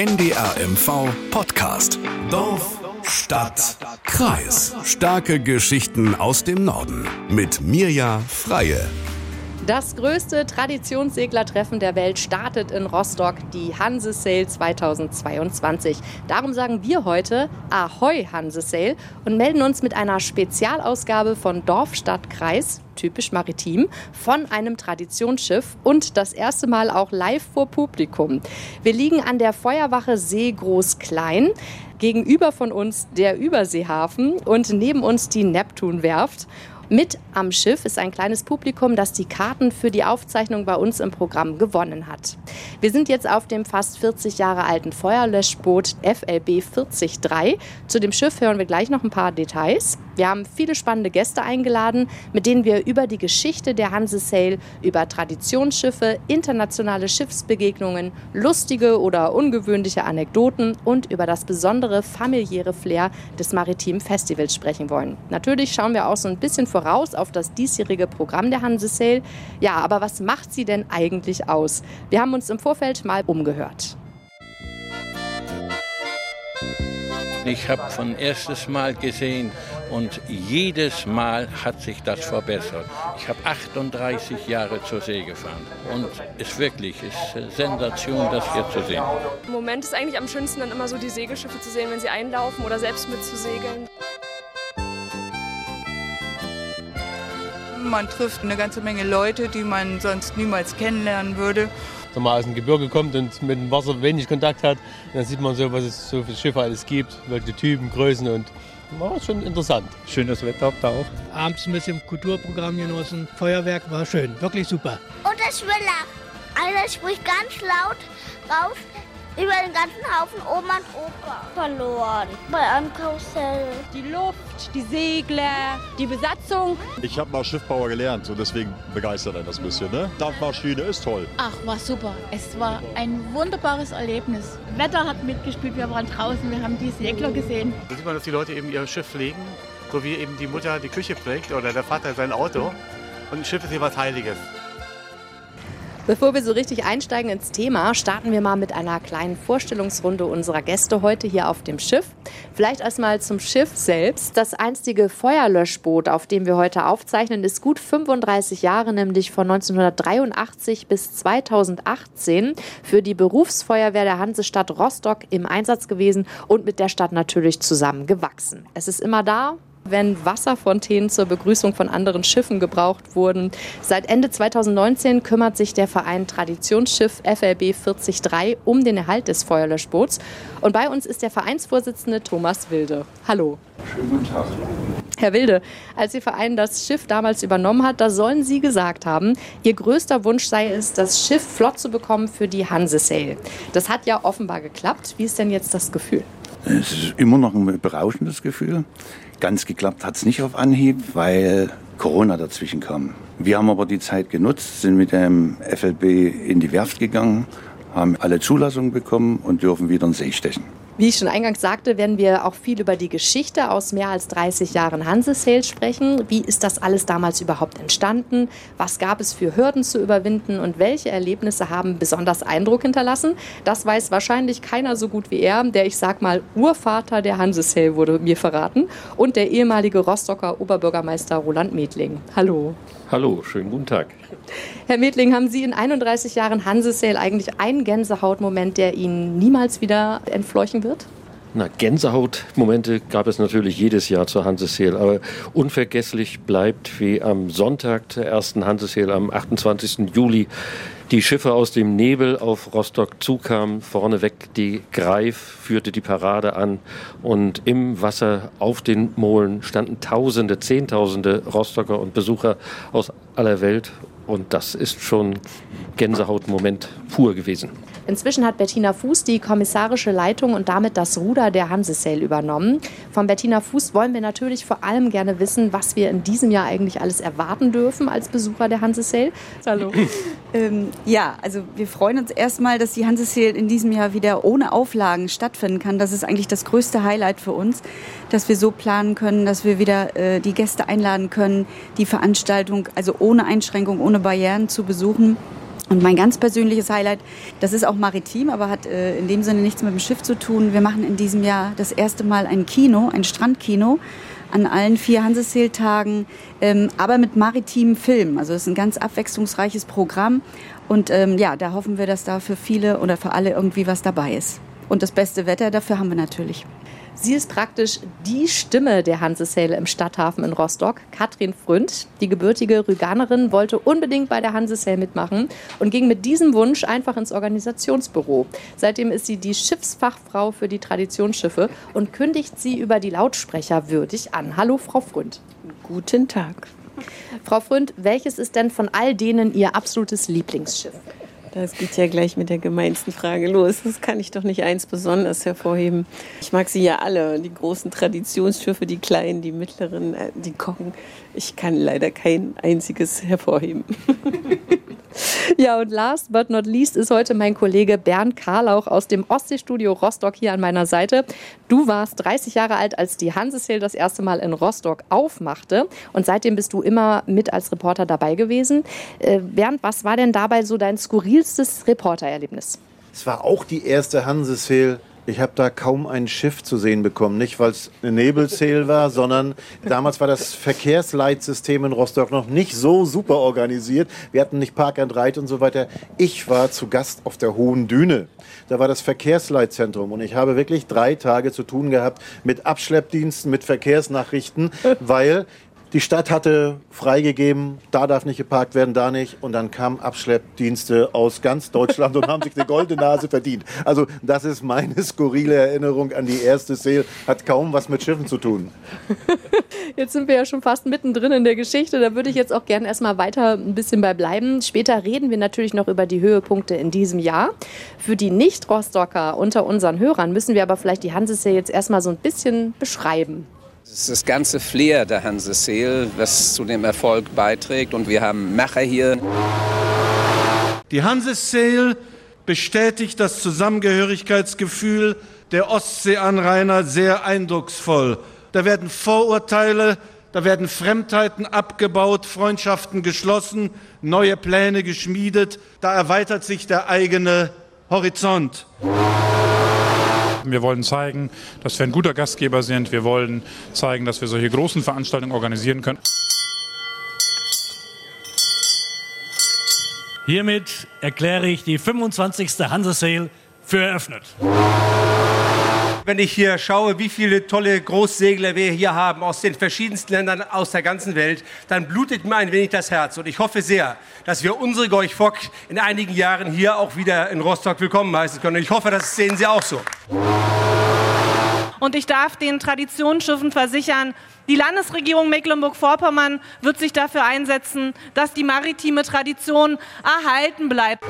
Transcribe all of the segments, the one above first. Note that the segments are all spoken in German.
NDRMV Podcast. Dorf, Stadt, Kreis. Starke Geschichten aus dem Norden. Mit Mirja Freie. Das größte Traditionsseglertreffen der Welt startet in Rostock, die Hanse Sail 2022. Darum sagen wir heute Ahoi Hanse Sail und melden uns mit einer Spezialausgabe von Dorf, Stadt, Kreis, typisch maritim, von einem Traditionsschiff und das erste Mal auch live vor Publikum. Wir liegen an der Feuerwache See Groß-Klein. Gegenüber von uns der Überseehafen und neben uns die Neptunwerft. Mit am Schiff ist ein kleines Publikum, das die Karten für die Aufzeichnung bei uns im Programm gewonnen hat. Wir sind jetzt auf dem fast 40 Jahre alten Feuerlöschboot FLB 403. Zu dem Schiff hören wir gleich noch ein paar Details. Wir haben viele spannende Gäste eingeladen, mit denen wir über die Geschichte der Hanse Sail, über Traditionsschiffe, internationale Schiffsbegegnungen, lustige oder ungewöhnliche Anekdoten und über das besondere familiäre Flair des maritimen Festivals sprechen wollen. Natürlich schauen wir auch so ein bisschen voraus auf das diesjährige Programm der Hanse Sail. Ja, aber was macht sie denn eigentlich aus? Wir haben uns im Vorfeld mal umgehört. Ich habe von erstes Mal gesehen und jedes Mal hat sich das verbessert. Ich habe 38 Jahre zur See gefahren und es ist eine Sensation, das hier zu sehen. Im Moment ist eigentlich am schönsten dann immer so die Segelschiffe zu sehen, wenn sie einlaufen oder selbst mitzusegeln. Man trifft eine ganze Menge Leute, die man sonst niemals kennenlernen würde. Wenn man aus dem Gebirge kommt und mit dem Wasser wenig Kontakt hat, dann sieht man so, was es so für Schiffe alles gibt, welche Typen, Größen und war schon interessant. Schönes Wetter habt ihr auch. Abends ein bisschen Kulturprogramm genossen, Feuerwerk war schön, wirklich super. Und der Schwiller, einer spricht ganz laut raus über den ganzen Haufen Oma und Opa verloren. Bei einem Karussell. Die Luft, die Segler, die Besatzung. Ich habe mal Schiffbauer gelernt und deswegen begeistert einen das ein bisschen. Ne? Dampfmaschine ist toll. Ach, war super. Es war ein wunderbares Erlebnis. Wetter hat mitgespielt, wir waren draußen, wir haben die Segler gesehen. Da sieht man, dass die Leute eben ihr Schiff pflegen, so wie eben die Mutter die Küche pflegt oder der Vater sein Auto. Und ein Schiff ist hier was Heiliges. Bevor wir so richtig einsteigen ins Thema, starten wir mal mit einer kleinen Vorstellungsrunde unserer Gäste heute hier auf dem Schiff. Vielleicht erstmal zum Schiff selbst. Das einstige Feuerlöschboot, auf dem wir heute aufzeichnen, ist gut 35 Jahre, nämlich von 1983 bis 2018 für die Berufsfeuerwehr der Hansestadt Rostock im Einsatz gewesen und mit der Stadt natürlich zusammengewachsen. Es ist immer da, wenn Wasserfontänen zur Begrüßung von anderen Schiffen gebraucht wurden. Seit Ende 2019 kümmert sich der Verein Traditionsschiff FLB 403 um den Erhalt des Feuerlöschboots. Und bei uns ist der Vereinsvorsitzende Thomas Wilde. Hallo. Schönen guten Tag. Herr Wilde, als Ihr Verein das Schiff damals übernommen hat, da sollen Sie gesagt haben, Ihr größter Wunsch sei es, das Schiff flott zu bekommen für die Hanse Sail. Das hat ja offenbar geklappt. Wie ist denn jetzt das Gefühl? Es ist immer noch ein berauschendes Gefühl. Ganz geklappt hat es nicht auf Anhieb, weil Corona dazwischen kam. Wir haben aber die Zeit genutzt, sind mit dem FLB in die Werft gegangen, haben alle Zulassungen bekommen und dürfen wieder in See stechen. Wie ich schon eingangs sagte, werden wir auch viel über die Geschichte aus mehr als 30 Jahren Hanse Sail sprechen. Wie ist das alles damals überhaupt entstanden? Was gab es für Hürden zu überwinden? Und welche Erlebnisse haben besonders Eindruck hinterlassen? Das weiß wahrscheinlich keiner so gut wie er, der, ich sag mal, Urvater der Hanse Sail wurde mir verraten. Und der ehemalige Rostocker Oberbürgermeister Roland Medling. Hallo. Hallo, schönen guten Tag. Herr Medling, haben Sie in 31 Jahren Hanse Sail eigentlich einen Gänsehautmoment, der Ihnen niemals wieder entfleuchen wird? Na, Gänsehautmomente gab es natürlich jedes Jahr zur Hanse Sail, aber unvergesslich bleibt, wie am Sonntag der ersten Hanse Sail am 28. Juli die Schiffe aus dem Nebel auf Rostock zukamen, vorneweg die Greif führte die Parade an und im Wasser auf den Molen standen Tausende, Zehntausende Rostocker und Besucher aus aller Welt und das ist schon Gänsehautmoment pur gewesen. Inzwischen hat Bettina Fuß die kommissarische Leitung und damit das Ruder der Hanse Sail übernommen. Von Bettina Fuß wollen wir natürlich vor allem gerne wissen, was wir in diesem Jahr eigentlich alles erwarten dürfen als Besucher der Hanse Sail. Hallo. Ja, also wir freuen uns erstmal, dass die Hanse Sail in diesem Jahr wieder ohne Auflagen stattfinden kann. Das ist eigentlich das größte Highlight für uns, dass wir so planen können, dass wir wieder die Gäste einladen können, die Veranstaltung also ohne Einschränkung, ohne Barrieren zu besuchen. Und mein ganz persönliches Highlight, das ist auch maritim, aber hat in dem Sinne nichts mit dem Schiff zu tun. Wir machen in diesem Jahr das erste Mal ein Kino, ein Strandkino an allen 4 Hansesail-Tagen, aber mit maritimen Filmen. Also es ist ein ganz abwechslungsreiches Programm und ja, da hoffen wir, dass da für viele oder für alle irgendwie was dabei ist. Und das beste Wetter dafür haben wir natürlich. Sie ist praktisch die Stimme der Hansesail im Stadthafen in Rostock. Katrin Fründ, die gebürtige Rüganerin, wollte unbedingt bei der Hansesail mitmachen und ging mit diesem Wunsch einfach ins Organisationsbüro. Seitdem ist sie die Schiffsfachfrau für die Traditionsschiffe und kündigt sie über die Lautsprecher würdig an. Hallo, Frau Fründ. Guten Tag. Frau Fründ, welches ist denn von all denen Ihr absolutes Lieblingsschiff? Das geht ja gleich mit der gemeinsten Frage los. Das kann ich doch nicht eins besonders hervorheben. Ich mag sie ja alle, die großen Traditionsschiffe, die kleinen, die mittleren, die Kochen. Ich kann leider kein einziges hervorheben. Ja, und last but not least ist heute mein Kollege Bernd Karlauch aus dem Ostseestudio Rostock hier an meiner Seite. Du warst 30 Jahre alt, als die Hansesail das erste Mal in Rostock aufmachte. Und seitdem bist du immer mit als Reporter dabei gewesen. Bernd, was war denn dabei so dein skurrilstes Reportererlebnis? Es war auch die erste Hansesail. Ich habe da kaum ein Schiff zu sehen bekommen. Nicht, weil es eine Nebelsail war, sondern damals war das Verkehrsleitsystem in Rostock noch nicht so super organisiert. Wir hatten nicht Park and Ride und so weiter. Ich war zu Gast auf der Hohen Düne. Da war das Verkehrsleitzentrum. Und ich habe wirklich 3 Tage zu tun gehabt mit Abschleppdiensten, mit Verkehrsnachrichten, weil die Stadt hatte freigegeben, da darf nicht geparkt werden, da nicht. Und dann kamen Abschleppdienste aus ganz Deutschland und haben sich eine goldene Nase verdient. Also das ist meine skurrile Erinnerung an die erste Sail. Hat kaum was mit Schiffen zu tun. Jetzt sind wir ja schon fast mittendrin in der Geschichte. Da würde ich jetzt auch gerne erstmal weiter ein bisschen bei bleiben. Später reden wir natürlich noch über die Höhepunkte in diesem Jahr. Für die Nicht-Rostocker unter unseren Hörern müssen wir aber vielleicht die Hansesail jetzt erstmal so ein bisschen beschreiben. Es ist das ganze Flair der Hansesail, was zu dem Erfolg beiträgt. Und wir haben Macher hier. Die Hansesail bestätigt das Zusammengehörigkeitsgefühl der Ostseeanrainer sehr eindrucksvoll. Da werden Vorurteile, da werden Fremdheiten abgebaut, Freundschaften geschlossen, neue Pläne geschmiedet. Da erweitert sich der eigene Horizont. Wir wollen zeigen, dass wir ein guter Gastgeber sind. Wir wollen zeigen, dass wir solche großen Veranstaltungen organisieren können. Hiermit erkläre ich die 25. Hansesail für eröffnet. Wenn ich hier schaue, wie viele tolle Großsegler wir hier haben aus den verschiedensten Ländern aus der ganzen Welt, dann blutet mir ein wenig das Herz. Und ich hoffe sehr, dass wir unsere Gorch Fock in einigen Jahren hier auch wieder in Rostock willkommen heißen können. Und ich hoffe, das sehen Sie auch so. Und ich darf den Traditionsschiffen versichern, die Landesregierung Mecklenburg-Vorpommern wird sich dafür einsetzen, dass die maritime Tradition erhalten bleibt.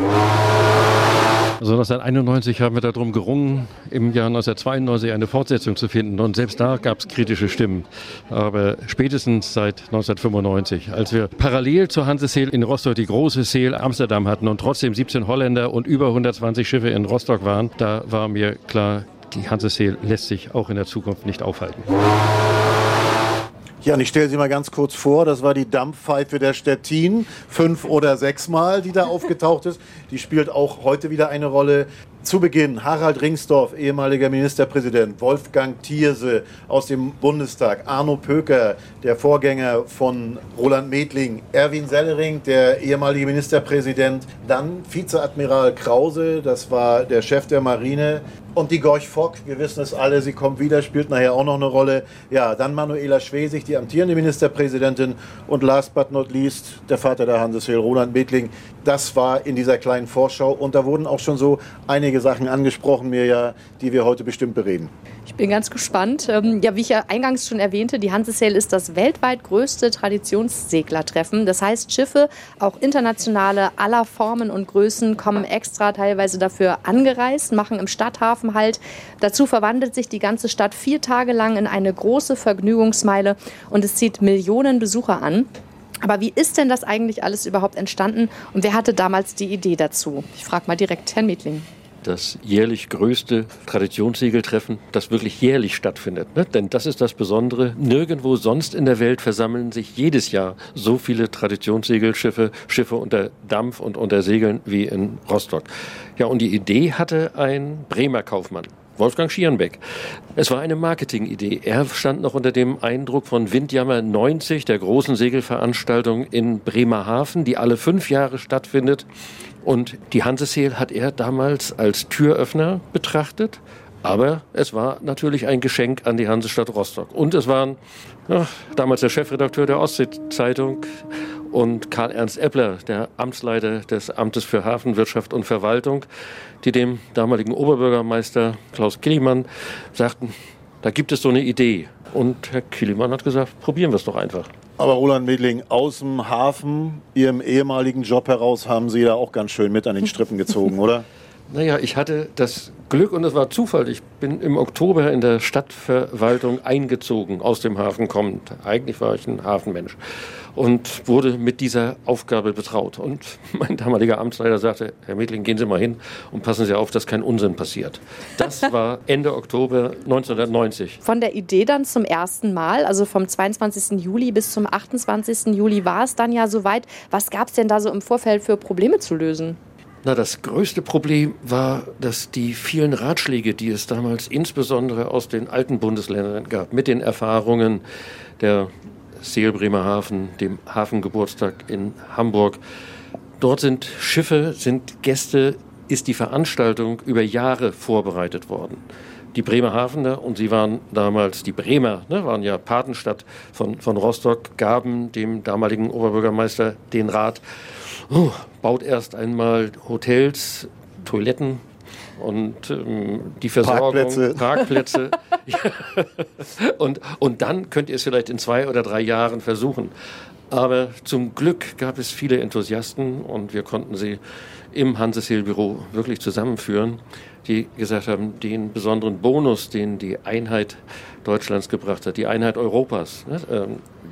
Also 1991 haben wir darum gerungen, im Jahr 1992 eine Fortsetzung zu finden. Und selbst da gab es kritische Stimmen. Aber spätestens seit 1995, als wir parallel zur Hansesail in Rostock die große Sail Amsterdam hatten und trotzdem 17 Holländer und über 120 Schiffe in Rostock waren, da war mir klar, die Hansesail lässt sich auch in der Zukunft nicht aufhalten. Ja, und ich stelle sie mal ganz kurz vor, das war die Dampfpfeife der Stettin, 5 oder 6 Mal, die da aufgetaucht ist. Die spielt auch heute wieder eine Rolle. Zu Beginn Harald Ringsdorf, ehemaliger Ministerpräsident, Wolfgang Thierse aus dem Bundestag, Arno Pöker, der Vorgänger von Roland Medling, Erwin Sellering, der ehemalige Ministerpräsident, dann Vizeadmiral Krause, das war der Chef der Marine, und die Gorch Fock, wir wissen es alle, sie kommt wieder, spielt nachher auch noch eine Rolle. Ja, dann Manuela Schwesig, die amtierende Ministerpräsidentin, und last but not least der Vater der Hansesail, Roland Medling. Das war in dieser kleinen Vorschau und da wurden auch schon so einige Sachen angesprochen, die wir heute bestimmt bereden. Ich bin ganz gespannt. Ja, wie ich ja eingangs schon erwähnte, die Hansesail ist das weltweit größte Traditionsseglertreffen. Das heißt, Schiffe, auch internationale, aller Formen und Größen, kommen extra teilweise dafür angereist, machen im Stadthafen Halt. Dazu verwandelt sich die ganze Stadt 4 Tage lang in eine große Vergnügungsmeile und es zieht Millionen Besucher an. Aber wie ist denn das eigentlich alles überhaupt entstanden und wer hatte damals die Idee dazu? Ich frage mal direkt Herrn Medling. das jährlich größte Traditionssegeltreffen, das wirklich jährlich stattfindet. Ne? Denn das ist das Besondere. Nirgendwo sonst in der Welt versammeln sich jedes Jahr so viele Traditionssegelschiffe, Schiffe unter Dampf und unter Segeln wie in Rostock. Ja, und die Idee hatte ein Bremer Kaufmann, Wolfgang Schierenbeck. Es war eine Marketingidee. Er stand noch unter dem Eindruck von Windjammer 90, der großen Segelveranstaltung in Bremerhaven, die alle 5 Jahre stattfindet. Und die Hansesail hat er damals als Türöffner betrachtet. Aber es war natürlich ein Geschenk an die Hansestadt Rostock. Und es waren damals der Chefredakteur der Ostsee-Zeitung und Karl-Ernst Eppler, der Amtsleiter des Amtes für Hafenwirtschaft und Verwaltung, die dem damaligen Oberbürgermeister Klaus Kilimann sagten, da gibt es so eine Idee. Und Herr Kilimann hat gesagt, probieren wir es doch einfach. Aber Roland Medling, aus dem Hafen, Ihrem ehemaligen Job heraus, haben Sie da auch ganz schön mit an den Strippen gezogen, oder? Naja, ich hatte das Glück und es war Zufall. Ich bin im Oktober in der Stadtverwaltung eingezogen, aus dem Hafen kommend. Eigentlich war ich ein Hafenmensch und wurde mit dieser Aufgabe betraut. Und mein damaliger Amtsleiter sagte, Herr Medling, gehen Sie mal hin und passen Sie auf, dass kein Unsinn passiert. Das war Ende Oktober 1990. Von der Idee dann zum ersten Mal, also vom 22. Juli bis zum 28. Juli war es dann ja soweit. Was gab es denn da so im Vorfeld für Probleme zu lösen? Na, das größte Problem war, dass die vielen Ratschläge, die es damals insbesondere aus den alten Bundesländern gab, mit den Erfahrungen der Seel Bremerhaven, dem Hafengeburtstag in Hamburg, dort sind Schiffe, sind Gäste, ist die Veranstaltung über Jahre vorbereitet worden. Die Bremerhavener, und sie waren damals, die Bremer, waren ja Patenstadt von Rostock, gaben dem damaligen Oberbürgermeister den Rat, baut erst einmal Hotels, Toiletten und die Versorgung, Parkplätze. und dann könnt ihr es vielleicht in 2 oder 3 Jahren versuchen. Aber zum Glück gab es viele Enthusiasten und wir konnten sie im Hansesail-Büro wirklich zusammenführen, die gesagt haben, den besonderen Bonus, den die Einheit Deutschlands gebracht hat, die Einheit Europas,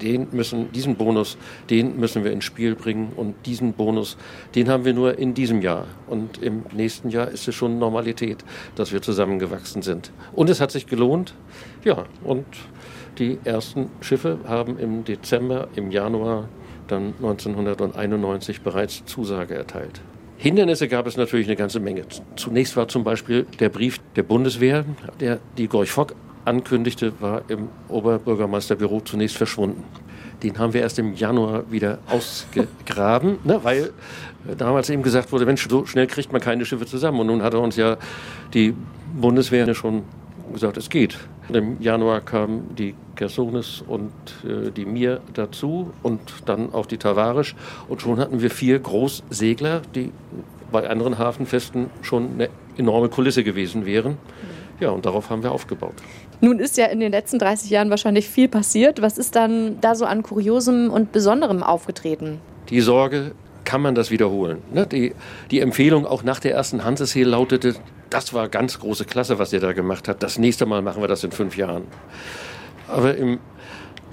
diesen Bonus müssen wir ins Spiel bringen und diesen Bonus, den haben wir nur in diesem Jahr. Und im nächsten Jahr ist es schon Normalität, dass wir zusammengewachsen sind. Und es hat sich gelohnt, ja, und die ersten Schiffe haben im Dezember, im Januar dann 1991 bereits Zusage erteilt. Hindernisse gab es natürlich eine ganze Menge. Zunächst war zum Beispiel der Brief der Bundeswehr, der die Gorch Fock ankündigte, war im Oberbürgermeisterbüro zunächst verschwunden. Den haben wir erst im Januar wieder ausgegraben, weil damals eben gesagt wurde, Mensch, so schnell kriegt man keine Schiffe zusammen. Und nun hatte uns ja die Bundeswehr schon gesagt, es geht. Im Januar kamen die Chersonis und die Mir dazu und dann auch die Tavarisch. Und schon hatten wir 4 Großsegler, die bei anderen Hafenfesten schon eine enorme Kulisse gewesen wären. Ja, und darauf haben wir aufgebaut. Nun ist ja in den letzten 30 Jahren wahrscheinlich viel passiert. Was ist dann da so an Kuriosem und Besonderem aufgetreten? Die Sorge, kann man das wiederholen? Die Empfehlung auch nach der ersten Hansesail lautete, das war ganz große Klasse, was ihr da gemacht habt. Das nächste Mal machen wir das in 5 Jahren. Aber im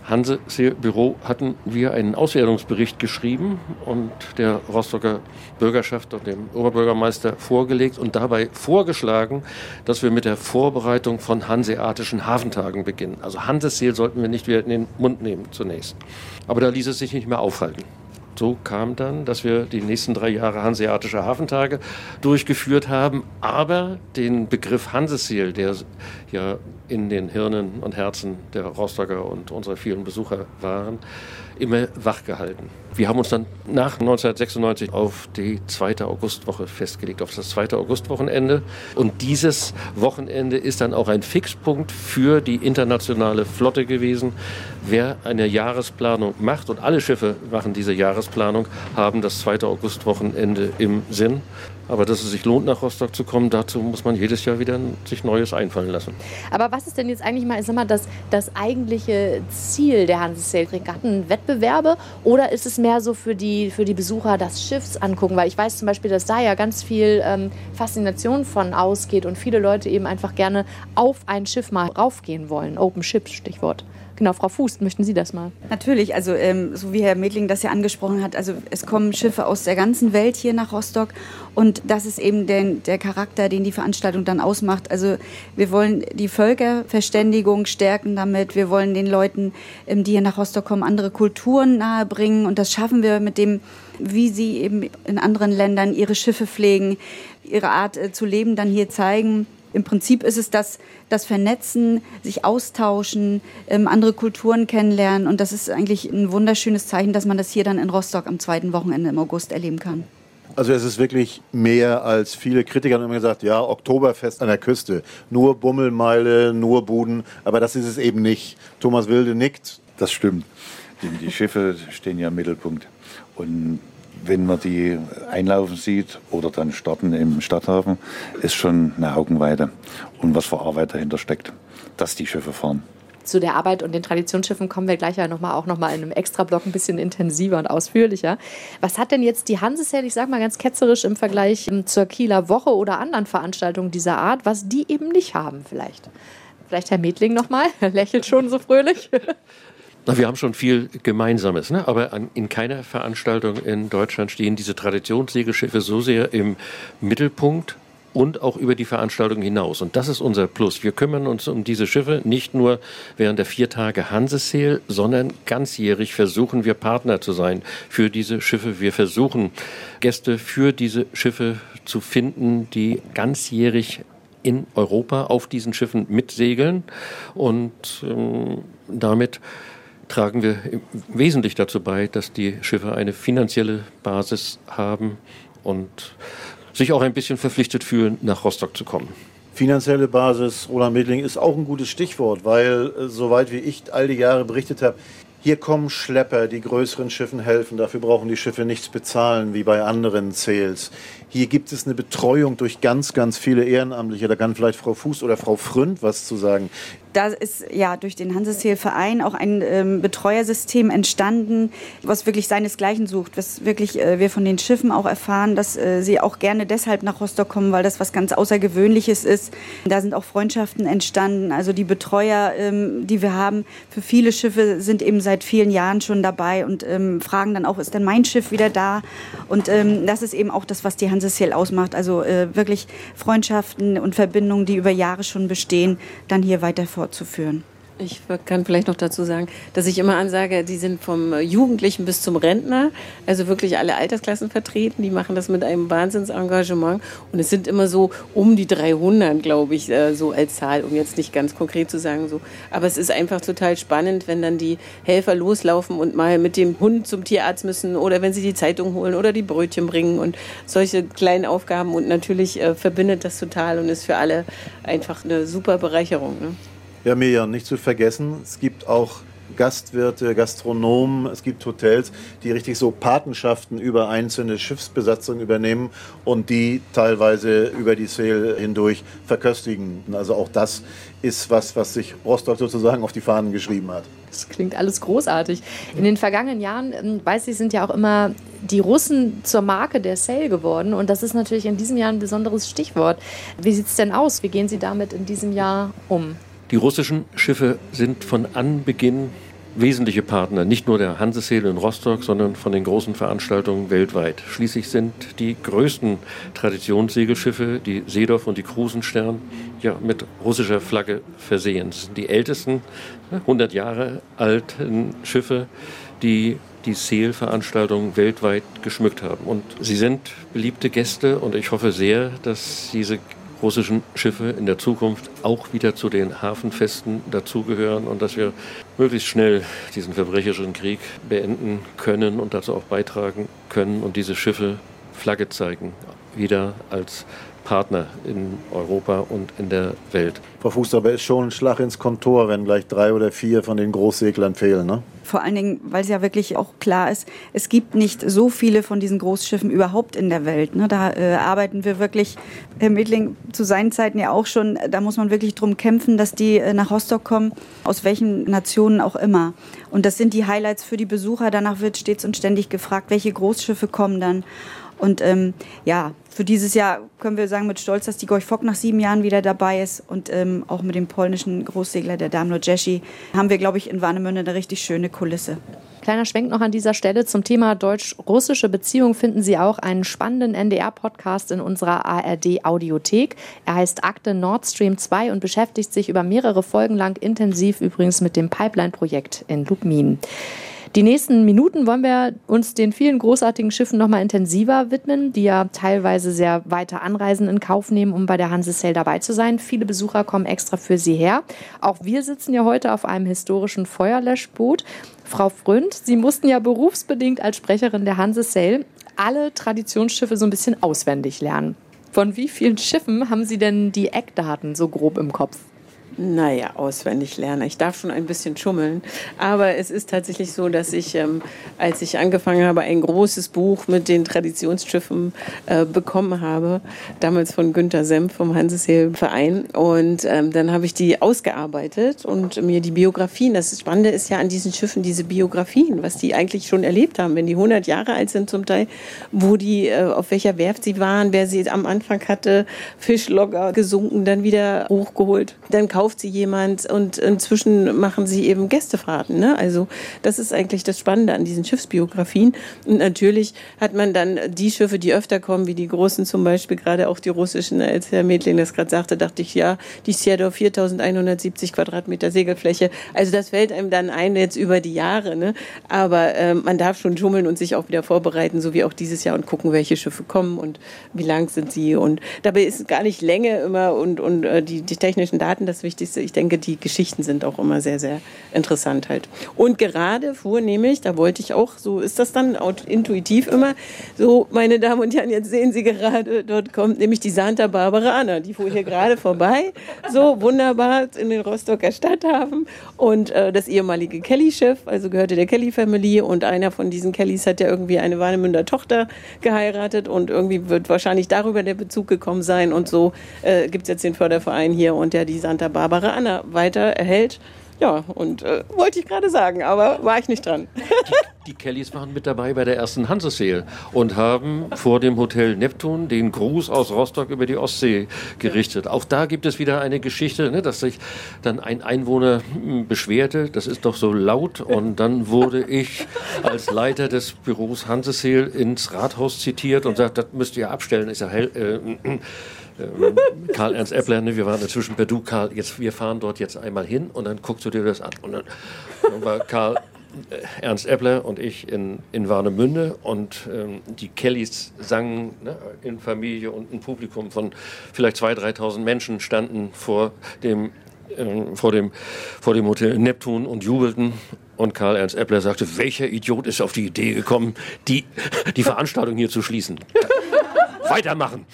Hansesail-Büro hatten wir einen Auswertungsbericht geschrieben und der Rostocker Bürgerschaft und dem Oberbürgermeister vorgelegt und dabei vorgeschlagen, dass wir mit der Vorbereitung von hanseatischen Hafentagen beginnen. Also Hansesail sollten wir nicht wieder in den Mund nehmen zunächst. Aber da ließ es sich nicht mehr aufhalten. So kam dann, dass wir die nächsten 3 Jahre hanseatische Hafentage durchgeführt haben, aber den Begriff Hansesail, der ja in den Hirnen und Herzen der Rostocker und unserer vielen Besucher waren, immer wach gehalten. Wir haben uns dann nach 1996 auf die 2. Augustwoche festgelegt, auf das 2. Augustwochenende. Und dieses Wochenende ist dann auch ein Fixpunkt für die internationale Flotte gewesen. Wer eine Jahresplanung macht, und alle Schiffe machen diese Jahresplanung, haben das 2. Augustwochenende im Sinn. Aber dass es sich lohnt, nach Rostock zu kommen, dazu muss man jedes Jahr wieder sich Neues einfallen lassen. Aber was ist denn jetzt eigentlich mal, ich sag mal, das eigentliche Ziel der Hansesail-Regatten-Wettbewerbe? Oder ist es mehr so für die Besucher das Schiffs angucken? Weil ich weiß zum Beispiel, dass da ja ganz viel Faszination von ausgeht und viele Leute eben einfach gerne auf ein Schiff mal raufgehen wollen. Open Ships, Stichwort. Genau, Frau Fuß, möchten Sie das mal? Natürlich, also so wie Herr Medling das ja angesprochen hat, also es kommen Schiffe aus der ganzen Welt hier nach Rostock und das ist eben der Charakter, den die Veranstaltung dann ausmacht. Also wir wollen die Völkerverständigung stärken damit, wir wollen den Leuten, die hier nach Rostock kommen, andere Kulturen nahebringen und das schaffen wir mit dem, wie sie eben in anderen Ländern ihre Schiffe pflegen, ihre Art zu leben dann hier zeigen. Im Prinzip ist es das Vernetzen, sich austauschen, andere Kulturen kennenlernen. Und das ist eigentlich ein wunderschönes Zeichen, dass man das hier dann in Rostock am zweiten Wochenende im August erleben kann. Also es ist wirklich mehr als viele Kritiker haben immer gesagt, ja, Oktoberfest an der Küste. Nur Bummelmeile, nur Buden. Aber das ist es eben nicht. Thomas Wilde nickt. Das stimmt. Die Schiffe stehen ja im Mittelpunkt. Und wenn man die einlaufen sieht oder dann starten im Stadthafen, ist schon eine Augenweide. Und was für Arbeit dahinter steckt, dass die Schiffe fahren. Zu der Arbeit und den Traditionsschiffen kommen wir gleich ja auch noch mal in einem Extra-Block ein bisschen intensiver und ausführlicher. Was hat denn jetzt die Hansesel, ich sag mal ganz ketzerisch, im Vergleich zur Kieler Woche oder anderen Veranstaltungen dieser Art, was die eben nicht haben vielleicht? Vielleicht Herr Medling nochmal, er lächelt schon so fröhlich. Na, wir haben schon viel Gemeinsames, ne? Aber in keiner Veranstaltung in Deutschland stehen diese Traditionssegelschiffe so sehr im Mittelpunkt und auch über die Veranstaltung hinaus. Und das ist unser Plus. Wir kümmern uns um diese Schiffe nicht nur während der 4 Tage Hansesel, sondern ganzjährig versuchen wir Partner zu sein für diese Schiffe. Wir versuchen Gäste für diese Schiffe zu finden, die ganzjährig in Europa auf diesen Schiffen mitsegeln und damit tragen wir wesentlich dazu bei, dass die Schiffe eine finanzielle Basis haben und sich auch ein bisschen verpflichtet fühlen, nach Rostock zu kommen. Finanzielle Basis, Roland Medling, ist auch ein gutes Stichwort, weil, soweit wie ich all die Jahre berichtet habe, hier kommen Schlepper, die größeren Schiffen helfen. Dafür brauchen die Schiffe nichts bezahlen, wie bei anderen Sales. Hier gibt es eine Betreuung durch ganz, ganz viele Ehrenamtliche. Da kann vielleicht Frau Fuß oder Frau Fründ was zu sagen. Da ist ja durch den Hansesel-Verein auch ein Betreuersystem entstanden, was wirklich seinesgleichen sucht. Was wirklich wir von den Schiffen auch erfahren, dass sie auch gerne deshalb nach Rostock kommen, weil das was ganz Außergewöhnliches ist. Da sind auch Freundschaften entstanden. Also die Betreuer, die wir haben, für viele Schiffe sind eben seit vielen Jahren schon dabei und fragen dann auch, ist denn mein Schiff wieder da? Und das ist eben auch das, was die Hansesel ausmacht. Also wirklich Freundschaften und Verbindungen, die über Jahre schon bestehen, dann hier weiter fortzuführen. Ich kann vielleicht noch dazu sagen, dass ich immer ansage, die sind vom Jugendlichen bis zum Rentner, also wirklich alle Altersklassen vertreten, die machen das mit einem Wahnsinnsengagement und es sind immer so um die 300, glaube ich, so als Zahl, um jetzt nicht ganz konkret zu sagen, so. Aber es ist einfach total spannend, wenn dann die Helfer loslaufen und mal mit dem Hund zum Tierarzt müssen oder wenn sie die Zeitung holen oder die Brötchen bringen und solche kleinen Aufgaben und natürlich verbindet das total und ist für alle einfach eine super Bereicherung, ne? Ja, Mirjam, nicht zu vergessen, es gibt auch Gastwirte, Gastronomen, es gibt Hotels, die richtig so Patenschaften über einzelne Schiffsbesatzungen übernehmen und die teilweise über die Seel hindurch verköstigen. Also auch das ist was sich Rostock sozusagen auf die Fahnen geschrieben hat. Das klingt alles großartig. In den vergangenen Jahren, weiß ich, sind ja auch immer die Russen zur Marke der Sale geworden. Und das ist natürlich in diesem Jahr ein besonderes Stichwort. Wie sieht es denn aus? Wie gehen Sie damit in diesem Jahr um? Die russischen Schiffe sind von Anbeginn wesentliche Partner, nicht nur der Hansesel in Rostock, sondern von den großen Veranstaltungen weltweit. Schließlich sind die größten Traditionssegelschiffe, die Seedorf und die Krusenstern, ja, mit russischer Flagge versehen. Das sind die ältesten, 100 Jahre alten Schiffe, die Seel-Veranstaltungen weltweit geschmückt haben. Und sie sind beliebte Gäste und ich hoffe sehr, dass diese russischen Schiffe in der Zukunft auch wieder zu den Hafenfesten dazugehören und dass wir möglichst schnell diesen verbrecherischen Krieg beenden können und dazu auch beitragen können und diese Schiffe Flagge zeigen, wieder als Partner in Europa und in der Welt. Frau Fuß, aber ist schon ein Schlag ins Kontor, wenn gleich 3 oder 4 von den Großseglern fehlen, ne? Vor allen Dingen, weil es ja wirklich auch klar ist, es gibt nicht so viele von diesen Großschiffen überhaupt in der Welt, ne? Da arbeiten wir wirklich, Herr Medling, zu seinen Zeiten ja auch schon, da muss man wirklich drum kämpfen, dass die nach Rostock kommen, aus welchen Nationen auch immer. Und das sind die Highlights für die Besucher. Danach wird stets und ständig gefragt, welche Großschiffe kommen dann. Und ja, für dieses Jahr können wir sagen mit Stolz, dass die Gorch Fock nach 7 Jahren wieder dabei ist. Und auch mit dem polnischen Großsegler, der Damno Jesi, haben wir, glaube ich, in Warnemünde eine richtig schöne Kulisse. Kleiner Schwenk noch an dieser Stelle zum Thema deutsch-russische Beziehungen. Finden Sie auch einen spannenden NDR-Podcast in unserer ARD-Audiothek. Er heißt Akte Nord Stream 2 und beschäftigt sich über mehrere Folgen lang intensiv übrigens mit dem Pipeline-Projekt in Lubmin. Die nächsten Minuten wollen wir uns den vielen großartigen Schiffen nochmal intensiver widmen, die ja teilweise sehr weite Anreisen in Kauf nehmen, um bei der Hansesail dabei zu sein. Viele Besucher kommen extra für sie her. Auch wir sitzen ja heute auf einem historischen Feuerlöschboot. Frau Frönd, Sie mussten ja berufsbedingt als Sprecherin der Hansesail alle Traditionsschiffe so ein bisschen auswendig lernen. Von wie vielen Schiffen haben Sie denn die Eckdaten so grob im Kopf? Naja, auswendig lernen. Ich darf schon ein bisschen schummeln. Aber es ist tatsächlich so, dass ich, als ich angefangen habe, ein großes Buch mit den Traditionsschiffen bekommen habe. Damals von Günther Senf vom Hansesail-Verein. Und dann habe ich die ausgearbeitet und mir die Biografien. Das Spannende ist ja an diesen Schiffen diese Biografien, was die eigentlich schon erlebt haben, wenn die 100 Jahre alt sind zum Teil, wo die, auf welcher Werft sie waren, wer sie am Anfang hatte, Fischlogger gesunken, dann wieder hochgeholt. Dann kauft sie jemand und inzwischen machen sie eben Gästefahrten. Ne? Also das ist eigentlich das Spannende an diesen Schiffsbiografien. Und natürlich hat man dann die Schiffe, die öfter kommen, wie die großen zum Beispiel, gerade auch die russischen. Als Herr Medling das gerade sagte, dachte ich, ja, die Sjedow, 4.170 Quadratmeter Segelfläche. Also das fällt einem dann ein jetzt über die Jahre. Ne? Aber man darf schon schummeln und sich auch wieder vorbereiten, so wie auch dieses Jahr, und gucken, welche Schiffe kommen und wie lang sind sie. Und dabei ist gar nicht Länge immer und die technischen Daten das Wichtigste. Ich denke, die Geschichten sind auch immer sehr, sehr interessant halt. Und gerade fuhr nämlich, da wollte ich auch, so ist das dann intuitiv immer, so, meine Damen und Herren, jetzt sehen Sie gerade, dort kommt nämlich die Santa Barbarana, die fuhr hier gerade vorbei, so wunderbar in den Rostocker Stadthafen, und das ehemalige Kelly-Schiff, also gehörte der Kelly-Familie, und einer von diesen Kellys hat ja irgendwie eine Warnemünder Tochter geheiratet und irgendwie wird wahrscheinlich darüber der Bezug gekommen sein, und so gibt es jetzt den Förderverein hier, und der die Santa Barbarana weiter erhält. Ja, und wollte ich gerade sagen, aber war ich nicht dran. Die Kellys waren mit dabei bei der ersten Hansesail und haben vor dem Hotel Neptun den Gruß aus Rostock über die Ostsee gerichtet. Ja. Auch da gibt es wieder eine Geschichte, ne, dass sich dann ein Einwohner beschwerte, das ist doch so laut. Und dann wurde ich als Leiter des Büros Hansesail ins Rathaus zitiert und sagte, das müsst ihr abstellen. Ich sage, Karl-Ernst Eppler, ne, wir waren inzwischen bei du, Karl, jetzt, wir fahren dort jetzt einmal hin und dann guckst du dir das an. Und dann war Karl-Ernst Eppler und ich in Warnemünde, und die Kellys sangen, ne, in Familie, und ein Publikum von vielleicht 2.000, 3.000 Menschen standen vor dem Hotel Neptun und jubelten. Und Karl-Ernst Eppler sagte, welcher Idiot ist auf die Idee gekommen, die Veranstaltung hier zu schließen? Weitermachen.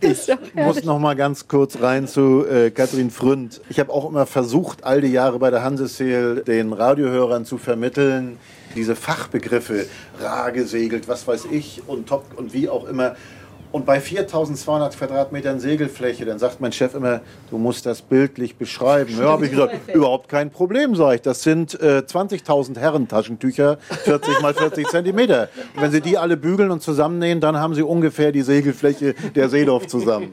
Ich muss noch mal ganz kurz rein zu Katrin Fründ. Ich habe auch immer versucht, all die Jahre bei der Hansesail den Radiohörern zu vermitteln, diese Fachbegriffe, rar gesegelt, was weiß ich, und top und wie auch immer. Und bei 4.200 Quadratmetern Segelfläche, dann sagt mein Chef immer, du musst das bildlich beschreiben. Ja, habe ich gesagt, überhaupt kein Problem, sage ich. Das sind 20.000 Herrentaschentücher, 40 mal 40 Zentimeter. Und wenn Sie die alle bügeln und zusammennähen, dann haben Sie ungefähr die Segelfläche der Seedorf zusammen.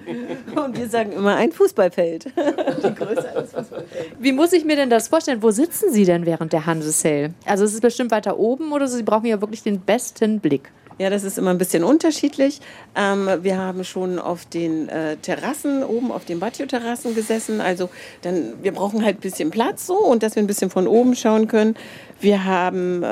Und wir sagen immer ein Fußballfeld. Die Größe eines Fußballfelds. Wie muss ich mir denn das vorstellen? Wo sitzen Sie denn während der Hansesail? Also es ist bestimmt weiter oben oder so. Sie brauchen ja wirklich den besten Blick. Ja, das ist immer ein bisschen unterschiedlich. Wir haben schon auf den Terrassen, oben auf den Patio-Terrassen gesessen. Also wir brauchen halt ein bisschen Platz so, und dass wir ein bisschen von oben schauen können. Wir haben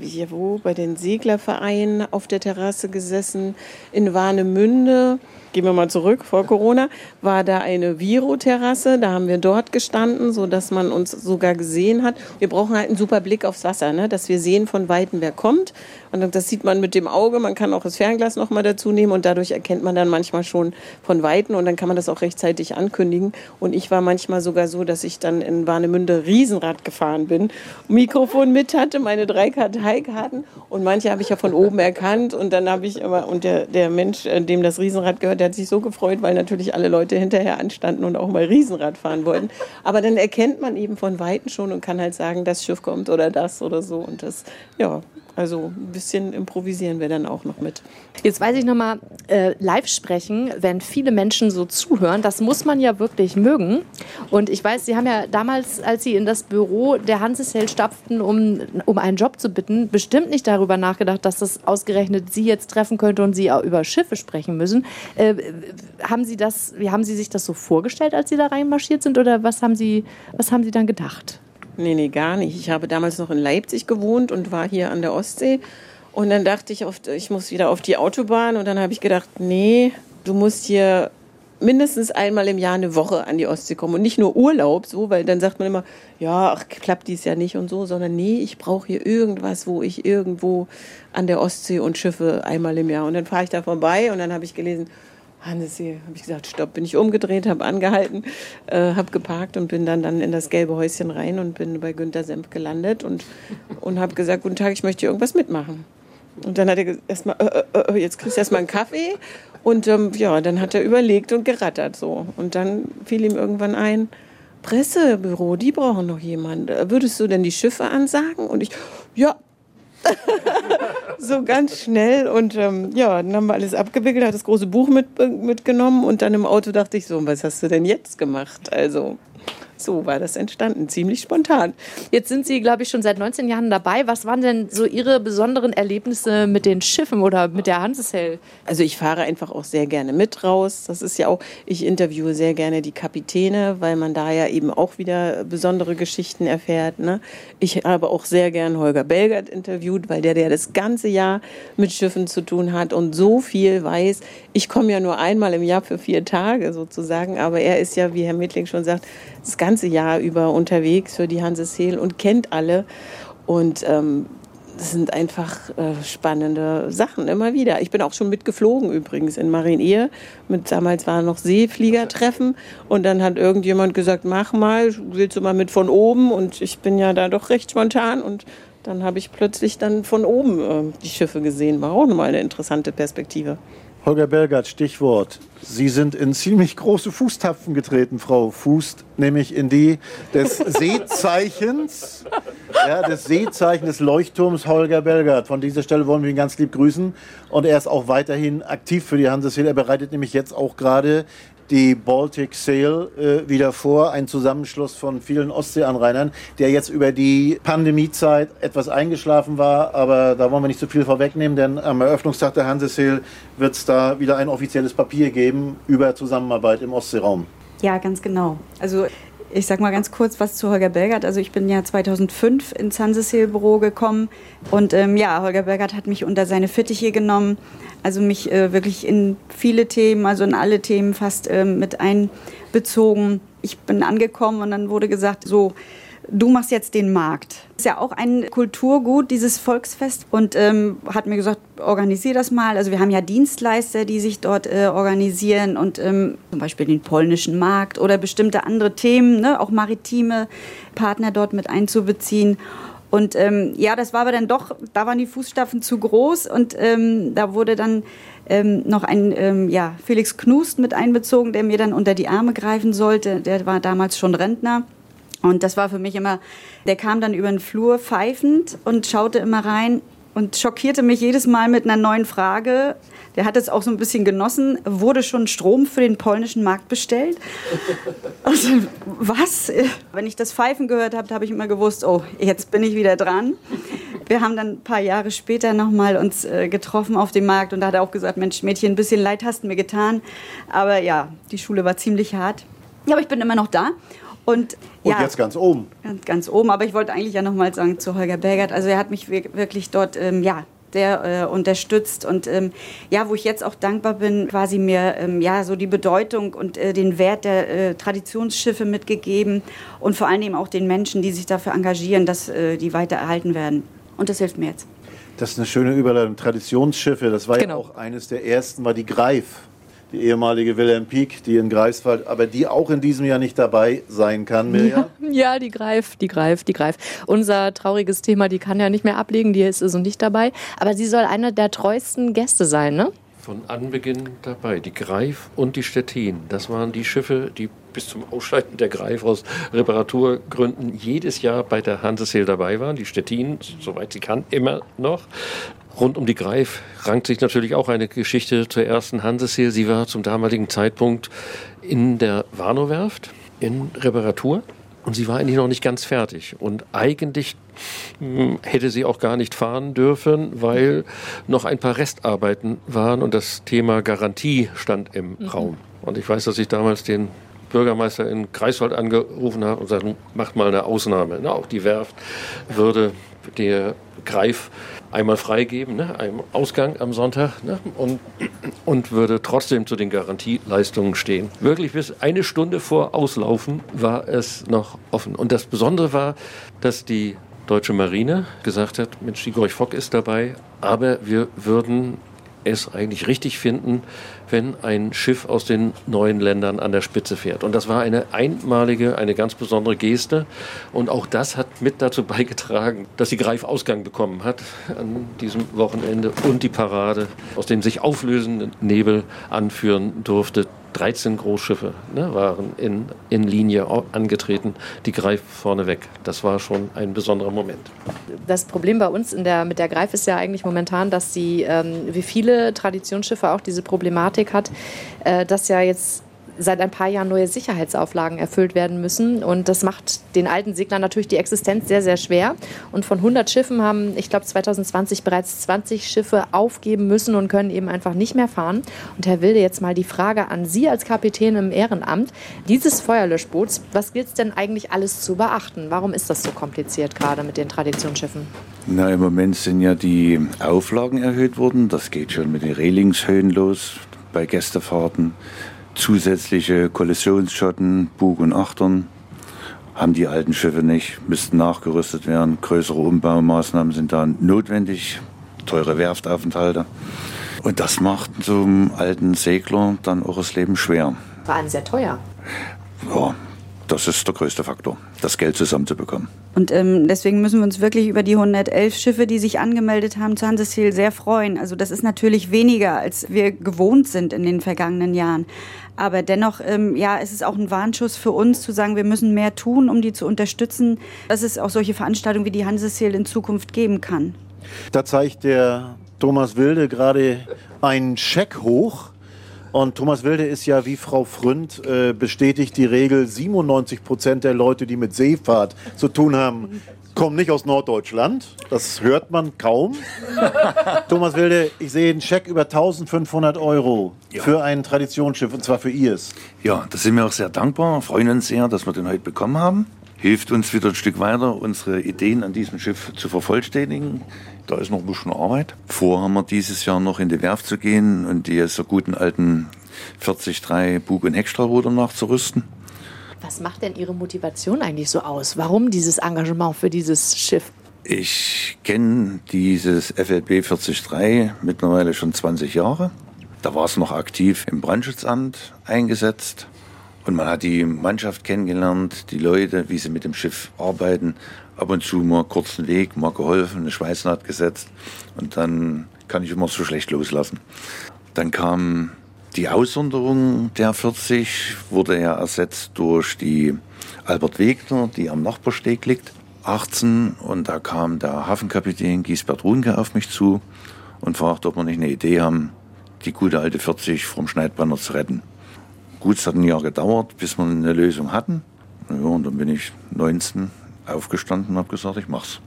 hier bei den Seglervereinen auf der Terrasse gesessen, in Warnemünde. Gehen wir mal zurück, vor Corona war da eine Viro-Terrasse, da haben wir dort gestanden, sodass man uns sogar gesehen hat. Wir brauchen halt einen super Blick aufs Wasser, ne? Dass wir sehen von Weitem, wer kommt. Und das sieht man mit dem Auge, man kann auch das Fernglas nochmal dazu nehmen, und dadurch erkennt man dann manchmal schon von Weitem, und dann kann man das auch rechtzeitig ankündigen. Und ich war manchmal sogar so, dass ich dann in Warnemünde Riesenrad gefahren bin, Mikrofon mit hatte, meine 3 Karteikarten, und manche habe ich ja von oben erkannt, und dann habe ich immer, und der Mensch, dem das Riesenrad gehört, der hat sich so gefreut, weil natürlich alle Leute hinterher anstanden und auch mal Riesenrad fahren wollten. Aber dann erkennt man eben von Weitem schon und kann halt sagen, das Schiff kommt oder das oder so. Und das, ja, Also ein bisschen improvisieren wir dann auch noch mit. Jetzt weiß ich nochmal, live sprechen, wenn viele Menschen so zuhören, das muss man ja wirklich mögen. Und ich weiß, Sie haben ja damals, als Sie in das Büro der Hansesheld stapften, um einen Job zu bitten, bestimmt nicht darüber nachgedacht, dass das ausgerechnet Sie jetzt treffen könnte und Sie auch über Schiffe sprechen müssen. Haben Sie sich das so vorgestellt, als Sie da reinmarschiert sind? Oder was haben Sie dann gedacht? Nee, gar nicht. Ich habe damals noch in Leipzig gewohnt und war hier an der Ostsee. Und dann dachte ich, ich muss wieder auf die Autobahn. Und dann habe ich gedacht, nee, du musst hier mindestens einmal im Jahr eine Woche an die Ostsee kommen. Und nicht nur Urlaub, so, weil dann sagt man immer, ja, ach, klappt dies ja nicht und so. Sondern nee, ich brauche hier irgendwas, wo ich irgendwo an der Ostsee und Schiffe einmal im Jahr. Und dann fahre ich da vorbei und dann habe ich gelesen, Hansesee, habe ich gesagt, stopp, bin ich umgedreht, habe angehalten, habe geparkt und bin dann in das gelbe Häuschen rein und bin bei Günter Senf gelandet und habe gesagt, guten Tag, ich möchte hier irgendwas mitmachen. Und dann hat er erstmal, jetzt kriegst du erstmal einen Kaffee und dann hat er überlegt und gerattert so. Und dann fiel ihm irgendwann ein, Pressebüro, die brauchen noch jemanden. Würdest du denn die Schiffe ansagen? Und ich, ja. So ganz schnell und dann haben wir alles abgewickelt, hat das große Buch mitgenommen und dann im Auto dachte ich so, was hast du denn jetzt gemacht? Also so war das entstanden, ziemlich spontan. Jetzt sind Sie, glaube ich, schon seit 19 Jahren dabei. Was waren denn so Ihre besonderen Erlebnisse mit den Schiffen oder mit der Hansesheld? Also ich fahre einfach auch sehr gerne mit raus. Das ist ja auch, ich interviewe sehr gerne die Kapitäne, weil man da ja eben auch wieder besondere Geschichten erfährt, ne? Ich habe auch sehr gern Holger Belgert interviewt, weil der das ganze Jahr mit Schiffen zu tun hat und so viel weiß. Ich komme ja nur einmal im Jahr für 4 Tage sozusagen, aber er ist ja, wie Herr Metling schon sagt, das ganze Jahr über unterwegs für die Hansesheld und kennt alle. Und das sind einfach spannende Sachen immer wieder. Ich bin auch schon mitgeflogen übrigens in Marienehe. Damals waren noch Seefliegertreffen und dann hat irgendjemand gesagt, mach mal, willst du mal mit von oben? Und ich bin ja da doch recht spontan und dann habe ich plötzlich dann von oben die Schiffe gesehen. War auch nochmal eine interessante Perspektive. Holger Belgert, Stichwort. Sie sind in ziemlich große Fußtapfen getreten, Frau Fußt, nämlich in die des Seezeichens, ja, des Seezeichen des Leuchtturms Holger Belgert. Von dieser Stelle wollen wir ihn ganz lieb grüßen. Und er ist auch weiterhin aktiv für die Hansesheld. Er bereitet nämlich jetzt auch gerade die Baltic Sail wieder vor, ein Zusammenschluss von vielen Ostseeanrainern, der jetzt über die Pandemiezeit etwas eingeschlafen war. Aber da wollen wir nicht so viel vorwegnehmen, denn am Eröffnungstag der Hansesheld wird es da wieder ein offizielles Papier geben über Zusammenarbeit im Ostseeraum. Ja, ganz genau. Also ich sag mal ganz kurz was zu Holger Belgert. Also ich bin ja 2005 ins Hansesheld-Büro gekommen und Holger Belgert hat mich unter seine Fittiche genommen, also mich wirklich in viele Themen, also in alle Themen fast mit einbezogen. Ich bin angekommen und dann wurde gesagt, so, du machst jetzt den Markt. Ist ja auch ein Kulturgut, dieses Volksfest. Und hat mir gesagt, organisier das mal. Also wir haben ja Dienstleister, die sich dort organisieren und zum Beispiel den polnischen Markt oder bestimmte andere Themen, ne? Auch maritime Partner dort mit einzubeziehen. Und das war aber dann doch, da waren die Fußstapfen zu groß und da wurde dann noch ein Felix Knust mit einbezogen, der mir dann unter die Arme greifen sollte. Der war damals schon Rentner. Und das war für mich immer, der kam dann über den Flur pfeifend und schaute immer rein und schockierte mich jedes Mal mit einer neuen Frage. Der hat es auch so ein bisschen genossen. Wurde schon Strom für den polnischen Markt bestellt? Also, was? Wenn ich das Pfeifen gehört habe, habe ich immer gewusst, oh, jetzt bin ich wieder dran. Wir haben dann ein paar Jahre später nochmal uns getroffen auf dem Markt und da hat er auch gesagt, Mensch, Mädchen, ein bisschen leid hast du mir getan. Aber ja, die Schule war ziemlich hart. Ja, aber ich bin immer noch da. Und jetzt ganz oben. Ganz oben, aber ich wollte eigentlich ja nochmal sagen zu Holger Belgert, also er hat mich wirklich dort, der unterstützt und wo ich jetzt auch dankbar bin, quasi mir so die Bedeutung und den Wert der Traditionsschiffe mitgegeben und vor allen Dingen auch den Menschen, die sich dafür engagieren, dass die weiter erhalten werden. Und das hilft mir jetzt. Das ist eine schöne Überleitung. Traditionsschiffe, das war genau. Ja auch eines der ersten, war die Greif. Die ehemalige Wilhelm Pieck, die in Greifswald, aber die auch in diesem Jahr nicht dabei sein kann, Mirja? Ja, die Greif. Unser trauriges Thema, die kann ja nicht mehr ablegen, die ist also nicht dabei. Aber sie soll eine der treuesten Gäste sein, ne? von Anbeginn dabei, die Greif und die Stettin. Das waren die Schiffe, die bis zum Ausscheiden der Greif aus Reparaturgründen jedes Jahr bei der Hansesel dabei waren. Die Stettin, soweit sie kann, immer noch. Rund um die Greif rankt sich natürlich auch eine Geschichte zur ersten Hansesel. Sie war zum damaligen Zeitpunkt in der Warnow-Werft in Reparatur. Und sie war eigentlich noch nicht ganz fertig. Und eigentlich hätte sie auch gar nicht fahren dürfen, weil noch ein paar Restarbeiten waren und das Thema Garantie stand im Raum. Und ich weiß, dass ich damals den Bürgermeister in Greifswald angerufen habe und sagte, macht mal eine Ausnahme. Na, auch die Werft würde der Greif einmal freigeben, ne, einem Ausgang am Sonntag, ne, und würde trotzdem zu den Garantieleistungen stehen. Wirklich bis eine Stunde vor Auslaufen war es noch offen. Und das Besondere war, dass die Deutsche Marine gesagt hat, Mensch, die Gorch Fock ist dabei, aber wir würden es eigentlich richtig finden, wenn ein Schiff aus den neuen Ländern an der Spitze fährt. Und das war eine einmalige, eine ganz besondere Geste. Und auch das hat mit dazu beigetragen, dass die Greif Ausgang bekommen hat an diesem Wochenende und die Parade aus dem sich auflösenden Nebel anführen durfte. 13 Großschiffe, ne, waren in Linie angetreten, die Greif vorneweg. Das war schon ein besonderer Moment. Das Problem bei uns mit der Greif ist ja eigentlich momentan, dass sie, wie viele Traditionsschiffe auch diese Problematik hat, dass ja jetzt seit ein paar Jahren neue Sicherheitsauflagen erfüllt werden müssen. Und das macht den alten Seglern natürlich die Existenz sehr, sehr schwer. Und von 100 Schiffen haben, ich glaube, 2020 bereits 20 Schiffe aufgeben müssen und können eben einfach nicht mehr fahren. Und Herr Wilde, jetzt mal die Frage an Sie als Kapitän im Ehrenamt dieses Feuerlöschboots. Was gilt es denn eigentlich alles zu beachten? Warum ist das so kompliziert gerade mit den Traditionsschiffen? Na, im Moment sind ja die Auflagen erhöht worden. Das geht schon mit den Relingshöhen los bei Gästefahrten. Zusätzliche Kollisionsschotten, Bug und Achtern haben die alten Schiffe nicht, müssten nachgerüstet werden. Größere Umbaumaßnahmen sind dann notwendig, teure Werftaufenthalte. Und das macht so einem alten Segler dann auch das Leben schwer. Vor allem sehr teuer. Ja, das ist der größte Faktor, das Geld zusammenzubekommen. Und deswegen müssen wir uns wirklich über die 111 Schiffe, die sich angemeldet haben, zu Hansesel sehr freuen. Also das ist natürlich weniger, als wir gewohnt sind in den vergangenen Jahren. Aber dennoch, ist es auch ein Warnschuss für uns, zu sagen, wir müssen mehr tun, um die zu unterstützen, dass es auch solche Veranstaltungen wie die Hansesel in Zukunft geben kann. Da zeigt der Thomas Wilde gerade einen Scheck hoch. Und Thomas Wilde ist ja, wie Frau Fründ bestätigt, die Regel, 97% der Leute, die mit Seefahrt zu tun haben, kommen nicht aus Norddeutschland. Das hört man kaum. Thomas Wilde, ich sehe einen Scheck über 1.500 Euro für ein Traditionsschiff, und zwar für ihrs. Ja, da sind wir auch sehr dankbar, freuen uns sehr, dass wir den heute bekommen haben. Hilft uns wieder ein Stück weiter, unsere Ideen an diesem Schiff zu vervollständigen. Da ist noch ein bisschen Arbeit. Vorhaben wir dieses Jahr noch in die Werft zu gehen und die so guten alten 40-3 Bug- und Heckstrahlruder nachzurüsten. Was macht denn Ihre Motivation eigentlich so aus? Warum dieses Engagement für dieses Schiff? Ich kenne dieses FLB 40-3 mittlerweile schon 20 Jahre. Da war es noch aktiv im Brandschutzamt eingesetzt. Und man hat die Mannschaft kennengelernt, die Leute, wie sie mit dem Schiff arbeiten. Ab und zu mal kurzen Weg, mal geholfen, eine Schweißnaht gesetzt. Und dann kann ich immer so schlecht loslassen. Dann kam die Aussonderung der 40, wurde ja ersetzt durch die Albert Wegner, die am Nachbarsteg liegt, 18. Und da kam der Hafenkapitän Giesbert Runke auf mich zu und fragte, ob wir nicht eine Idee haben, die gute alte 40 vom Schneidbrenner zu retten. Gut, es hat ein Jahr gedauert, bis wir eine Lösung hatten. Ja, und dann bin ich 19 aufgestanden und habe gesagt, ich mach's.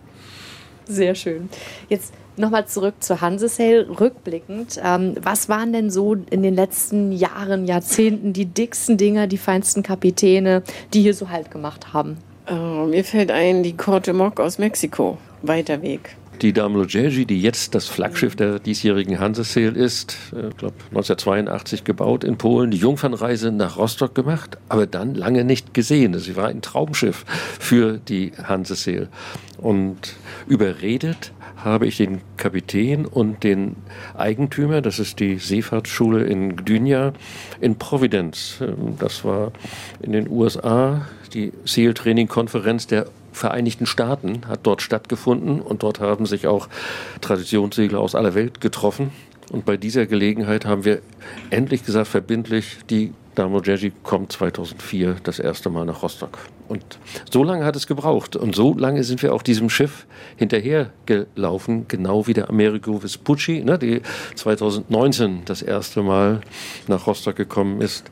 Sehr schön. Jetzt nochmal zurück zur Hansesel, rückblickend. Was waren denn so in den letzten Jahren, Jahrzehnten die dicksten Dinger, die feinsten Kapitäne, die hier so Halt gemacht haben? Mir fällt ein, die Corte Mock aus Mexiko, weiter Weg. Die Damlo Jerzy, die jetzt das Flaggschiff der diesjährigen Hansesel ist, ich glaube 1982 gebaut in Polen, die Jungfernreise nach Rostock gemacht, aber dann lange nicht gesehen. Sie war ein Traumschiff für die Hansesel. Und überredet habe ich den Kapitän und den Eigentümer, das ist die Seefahrtsschule in Gdynia, in Providence. Das war in den USA, die Seal-Training-Konferenz der Vereinigten Staaten hat dort stattgefunden und dort haben sich auch Traditionssegler aus aller Welt getroffen Und bei dieser Gelegenheit haben wir endlich gesagt, verbindlich, die Damo Dzerdziki kommt 2004 das erste Mal nach Rostock. Und so lange hat es gebraucht. Und so lange sind wir auch diesem Schiff hinterhergelaufen, genau wie der Amerigo Vespucci, ne, die 2019 das erste Mal nach Rostock gekommen ist.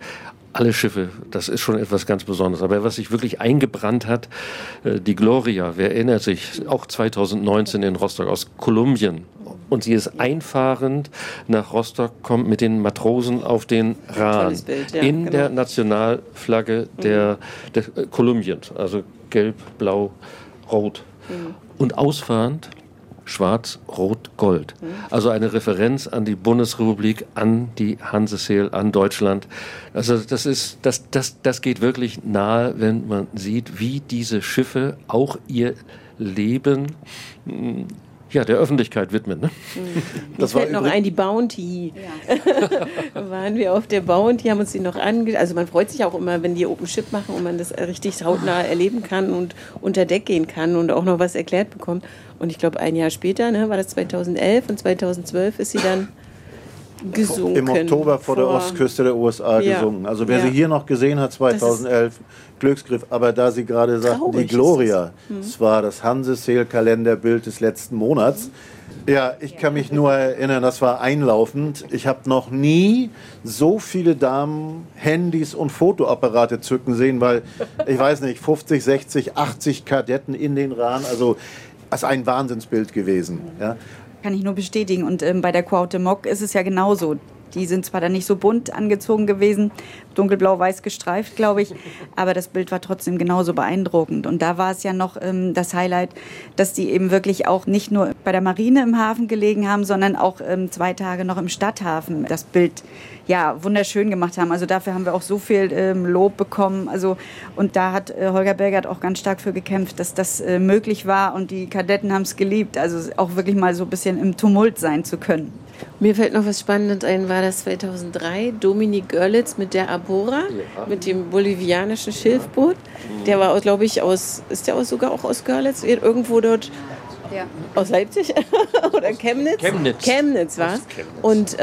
Alle Schiffe, das ist schon etwas ganz Besonderes. Aber was sich wirklich eingebrannt hat, die Gloria, wer erinnert sich, auch 2019 in Rostock aus Kolumbien. Und sie ist einfahrend nach Rostock, kommt mit den Matrosen auf den Rahn. Tolles Bild, ja, in genau. Der Nationalflagge der Kolumbiens, also gelb, blau, rot. Mhm. Und ausfahrend schwarz, rot, gold. Mhm. Also eine Referenz an die Bundesrepublik, an die Hansesel, an Deutschland. Also das geht wirklich nahe, wenn man sieht, wie diese Schiffe auch ihr Leben ja, der Öffentlichkeit widmen. Ne? Das fällt noch ein, die Bounty. Ja. Waren wir auf der Bounty, haben uns die noch angeschaut. Also man freut sich auch immer, wenn die Open Ship machen und man das richtig hautnah erleben kann und unter Deck gehen kann und auch noch was erklärt bekommt. Und ich glaube, ein Jahr später, ne, war das 2011 und 2012 ist sie dann gesunken. Im Oktober vor der Ostküste der USA gesunken. Also wer sie hier noch gesehen hat, 2011, Glücksgriff. Aber da Sie gerade sagten, die Gloria, es war das Hanse-Seel-Kalenderbild des letzten Monats. Ja, ich kann mich nur erinnern, das war einlaufend. Ich habe noch nie so viele Damen Handys und Fotoapparate zücken sehen, weil, ich weiß nicht, 50, 60, 80 Kadetten in den Rahn. Also, das ist ein Wahnsinnsbild gewesen, ja. Kann ich nur bestätigen. Und bei der Cuauhtémoc ist es ja genauso. Die sind zwar dann nicht so bunt angezogen gewesen, dunkelblau-weiß gestreift, glaube ich, aber das Bild war trotzdem genauso beeindruckend. Und da war es ja noch das Highlight, dass die eben wirklich auch nicht nur bei der Marine im Hafen gelegen haben, sondern auch 2 Tage noch im Stadthafen das Bild ja wunderschön gemacht haben. Also dafür haben wir auch so viel Lob bekommen. Also, und da hat Holger Bergert auch ganz stark für gekämpft, dass das möglich war. Und die Kadetten haben es geliebt, also auch wirklich mal so ein bisschen im Tumult sein zu können. Mir fällt noch was Spannendes ein, war das 2003, Dominik Görlitz mit der Abora, mit dem bolivianischen Schilfboot. Der war, glaube ich, aus Görlitz, irgendwo dort, aus Leipzig oder Chemnitz. Chemnitz war es. Und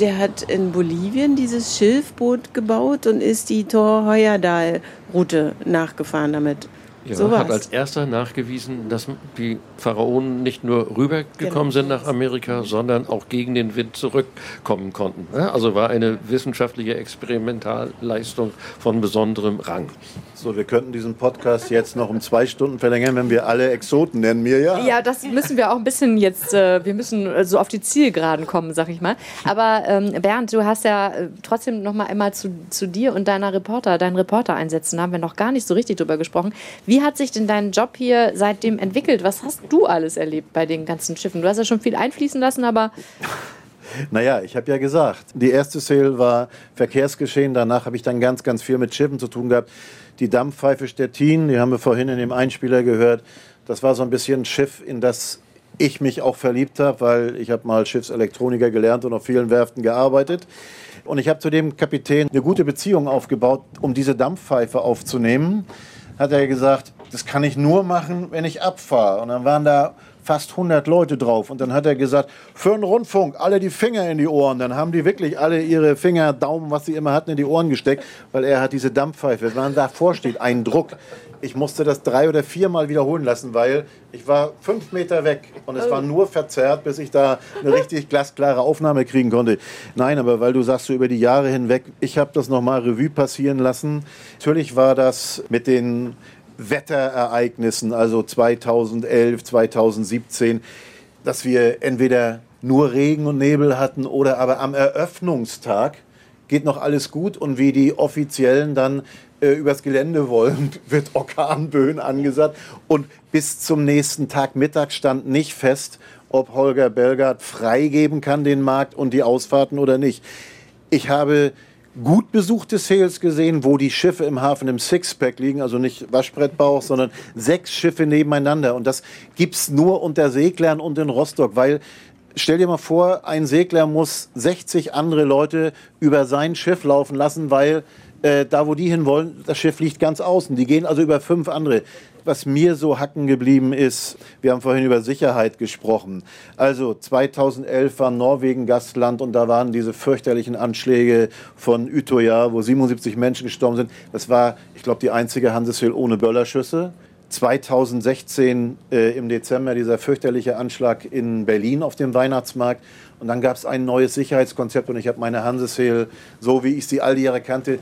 der hat in Bolivien dieses Schilfboot gebaut und ist die Tor-Heuerdal-Route nachgefahren damit. Ja, so hat als erster nachgewiesen, dass die Pharaonen nicht nur rübergekommen sind nach Amerika, sondern auch gegen den Wind zurückkommen konnten. Also war eine wissenschaftliche Experimentalleistung von besonderem Rang. So, wir könnten diesen Podcast jetzt noch um 2 Stunden verlängern, wenn wir alle Exoten nennen, Mirja. Ja, das müssen wir auch ein bisschen jetzt, wir müssen so auf die Zielgeraden kommen, sag ich mal. Aber Bernd, du hast ja trotzdem noch mal einmal zu dir und deinen Reporter-Einsätzen, da haben wir noch gar nicht so richtig drüber gesprochen. Wie hat sich denn dein Job hier seitdem entwickelt? Was hast du alles erlebt bei den ganzen Schiffen? Du hast ja schon viel einfließen lassen, aber... Naja, ich habe ja gesagt, die erste Sail war Verkehrsgeschehen. Danach habe ich dann ganz, ganz viel mit Schiffen zu tun gehabt. Die Dampfpfeife Stettin, die haben wir vorhin in dem Einspieler gehört. Das war so ein bisschen ein Schiff, in das ich mich auch verliebt habe, weil ich habe mal Schiffselektroniker gelernt und auf vielen Werften gearbeitet. Und ich habe zu dem Kapitän eine gute Beziehung aufgebaut, um diese Dampfpfeife aufzunehmen. Hat er gesagt, das kann ich nur machen, wenn ich abfahre. Und dann waren da fast 100 Leute drauf. Und dann hat er gesagt, für den Rundfunk, alle die Finger in die Ohren. Dann haben die wirklich alle ihre Finger, Daumen, was sie immer hatten, in die Ohren gesteckt, weil er hat diese Dampfpfeife, wenn man davor steht, einen Druck. Ich musste das 3- oder 4-mal wiederholen lassen, weil ich war 5 Meter weg und es war nur verzerrt, bis ich da eine richtig glasklare Aufnahme kriegen konnte. Nein, aber weil du sagst, so über die Jahre hinweg, ich habe das nochmal Revue passieren lassen. Natürlich war das mit den Wetterereignissen, also 2011, 2017, dass wir entweder nur Regen und Nebel hatten oder aber am Eröffnungstag geht noch alles gut und wie die Offiziellen dann übers Gelände wollen, wird Orkanböen angesagt und bis zum nächsten Tag Mittag stand nicht fest, ob Holger Belgard freigeben kann den Markt und die Ausfahrten oder nicht. Ich habe gut besuchte Sails gesehen, wo die Schiffe im Hafen im Sixpack liegen, also nicht Waschbrettbauch, sondern 6 Schiffe nebeneinander und das gibt's nur unter Seglern und in Rostock, weil stell dir mal vor, ein Segler muss 60 andere Leute über sein Schiff laufen lassen, weil da wo die hinwollen, das Schiff liegt ganz außen. Die gehen also über 5 andere. Was mir so hacken geblieben ist, wir haben vorhin über Sicherheit gesprochen. Also 2011 war Norwegen Gastland und da waren diese fürchterlichen Anschläge von Utøya, wo 77 Menschen gestorben sind. Das war, ich glaube, die einzige Hansesöhl ohne Böllerschüsse. 2016 im Dezember dieser fürchterliche Anschlag in Berlin auf dem Weihnachtsmarkt. Und dann gab es ein neues Sicherheitskonzept und ich habe meine Hansesöhl, so wie ich sie all die Jahre kannte,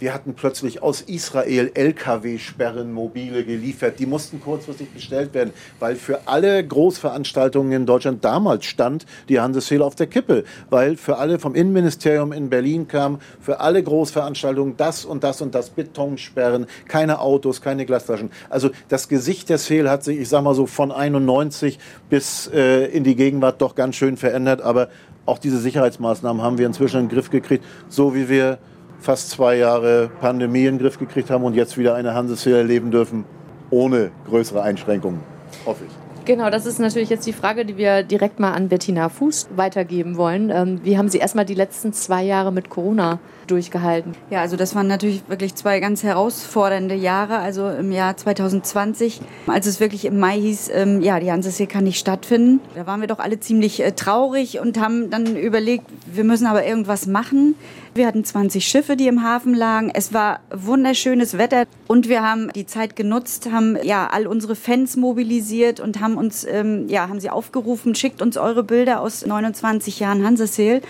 die hatten plötzlich aus Israel LKW-Sperren, mobile geliefert. Die mussten kurzfristig bestellt werden, weil für alle Großveranstaltungen in Deutschland damals stand die Hansesöhl auf der Kippe. Weil für alle vom Innenministerium in Berlin kam, für alle Großveranstaltungen das und das und das, Betonsperren, keine Autos, keine Glastaschen. Also das Gesicht der Söhl hat sich, ich sag mal so, von 91 bis in die Gegenwart doch ganz schön verändert. Aber auch diese Sicherheitsmaßnahmen haben wir inzwischen in den Griff gekriegt, so wie wir fast 2 Jahre Pandemie in den Griff gekriegt haben und jetzt wieder eine Hansesöhl erleben dürfen, ohne größere Einschränkungen, hoffe ich. Genau, das ist natürlich jetzt die Frage, die wir direkt mal an Bettina Fuß weitergeben wollen. Wie haben Sie erstmal die letzten 2 Jahre mit Corona durchgehalten? Ja, also das waren natürlich wirklich 2 ganz herausfordernde Jahre. Also im Jahr 2020, als es wirklich im Mai hieß, ja, die Hansesöhl kann nicht stattfinden. Da waren wir doch alle ziemlich traurig und haben dann überlegt, wir müssen aber irgendwas machen. Wir hatten 20 Schiffe, die im Hafen lagen. Es war wunderschönes Wetter und wir haben die Zeit genutzt, haben ja all unsere Fans mobilisiert und haben uns, haben sie aufgerufen, schickt uns eure Bilder aus 29 Jahren Hansesöhl.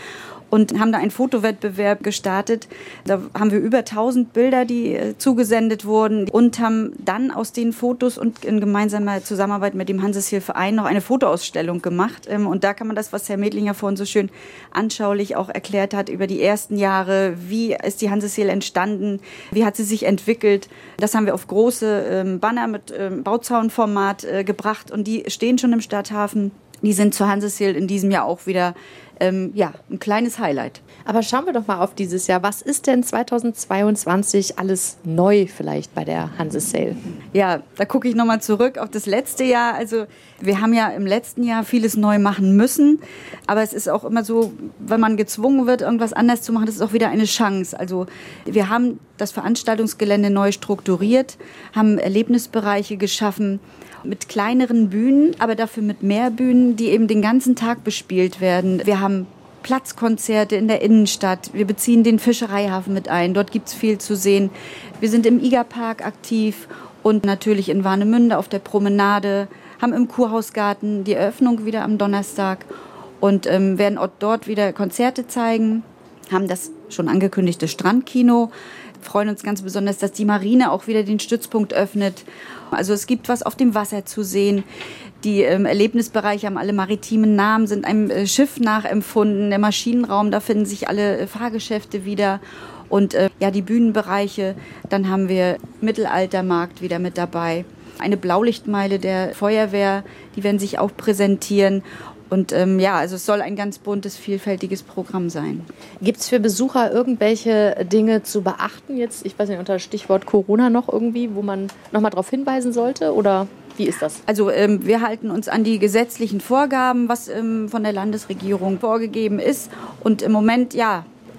Und haben da einen Fotowettbewerb gestartet. Da haben wir über 1000 Bilder, die zugesendet wurden. Und haben dann aus den Fotos und in gemeinsamer Zusammenarbeit mit dem Hansesöhl-Verein noch eine Fotoausstellung gemacht. Und da kann man das, was Herr Medlinger vorhin so schön anschaulich auch erklärt hat, über die ersten Jahre, wie ist die Hansesöhl entstanden, wie hat sie sich entwickelt. Das haben wir auf große Banner mit Bauzaunformat gebracht. Und die stehen schon im Stadthafen. Die sind zur Hansesöhl in diesem Jahr auch wieder ein kleines Highlight. Aber schauen wir doch mal auf dieses Jahr. Was ist denn 2022 alles neu vielleicht bei der Hansesöhl? Ja, da gucke ich nochmal zurück auf das letzte Jahr. Also wir haben ja im letzten Jahr vieles neu machen müssen. Aber es ist auch immer so, wenn man gezwungen wird, irgendwas anders zu machen, das ist auch wieder eine Chance. Also wir haben das Veranstaltungsgelände neu strukturiert, haben Erlebnisbereiche geschaffen, mit kleineren Bühnen, aber dafür mit mehr Bühnen, die eben den ganzen Tag bespielt werden. Wir haben Platzkonzerte in der Innenstadt. Wir beziehen den Fischereihafen mit ein. Dort gibt's viel zu sehen. Wir sind im Igerpark aktiv und natürlich in Warnemünde auf der Promenade, haben im Kurhausgarten die Eröffnung wieder am Donnerstag und werden dort wieder Konzerte zeigen, haben das schon angekündigte Strandkino. Freuen uns ganz besonders, dass die Marine auch wieder den Stützpunkt öffnet. Also es gibt was auf dem Wasser zu sehen. Die Erlebnisbereiche haben alle maritimen Namen, sind einem Schiff nachempfunden. Der Maschinenraum, da finden sich alle Fahrgeschäfte wieder. Und die Bühnenbereiche, dann haben wir Mittelaltermarkt wieder mit dabei. Eine Blaulichtmeile der Feuerwehr, die werden sich auch präsentieren. Und also es soll ein ganz buntes, vielfältiges Programm sein. Gibt es für Besucher irgendwelche Dinge zu beachten jetzt? Ich weiß nicht, unter Stichwort Corona noch irgendwie, wo man nochmal darauf hinweisen sollte oder wie ist das? Also wir halten uns an die gesetzlichen Vorgaben, was von der Landesregierung vorgegeben ist. Und im Moment,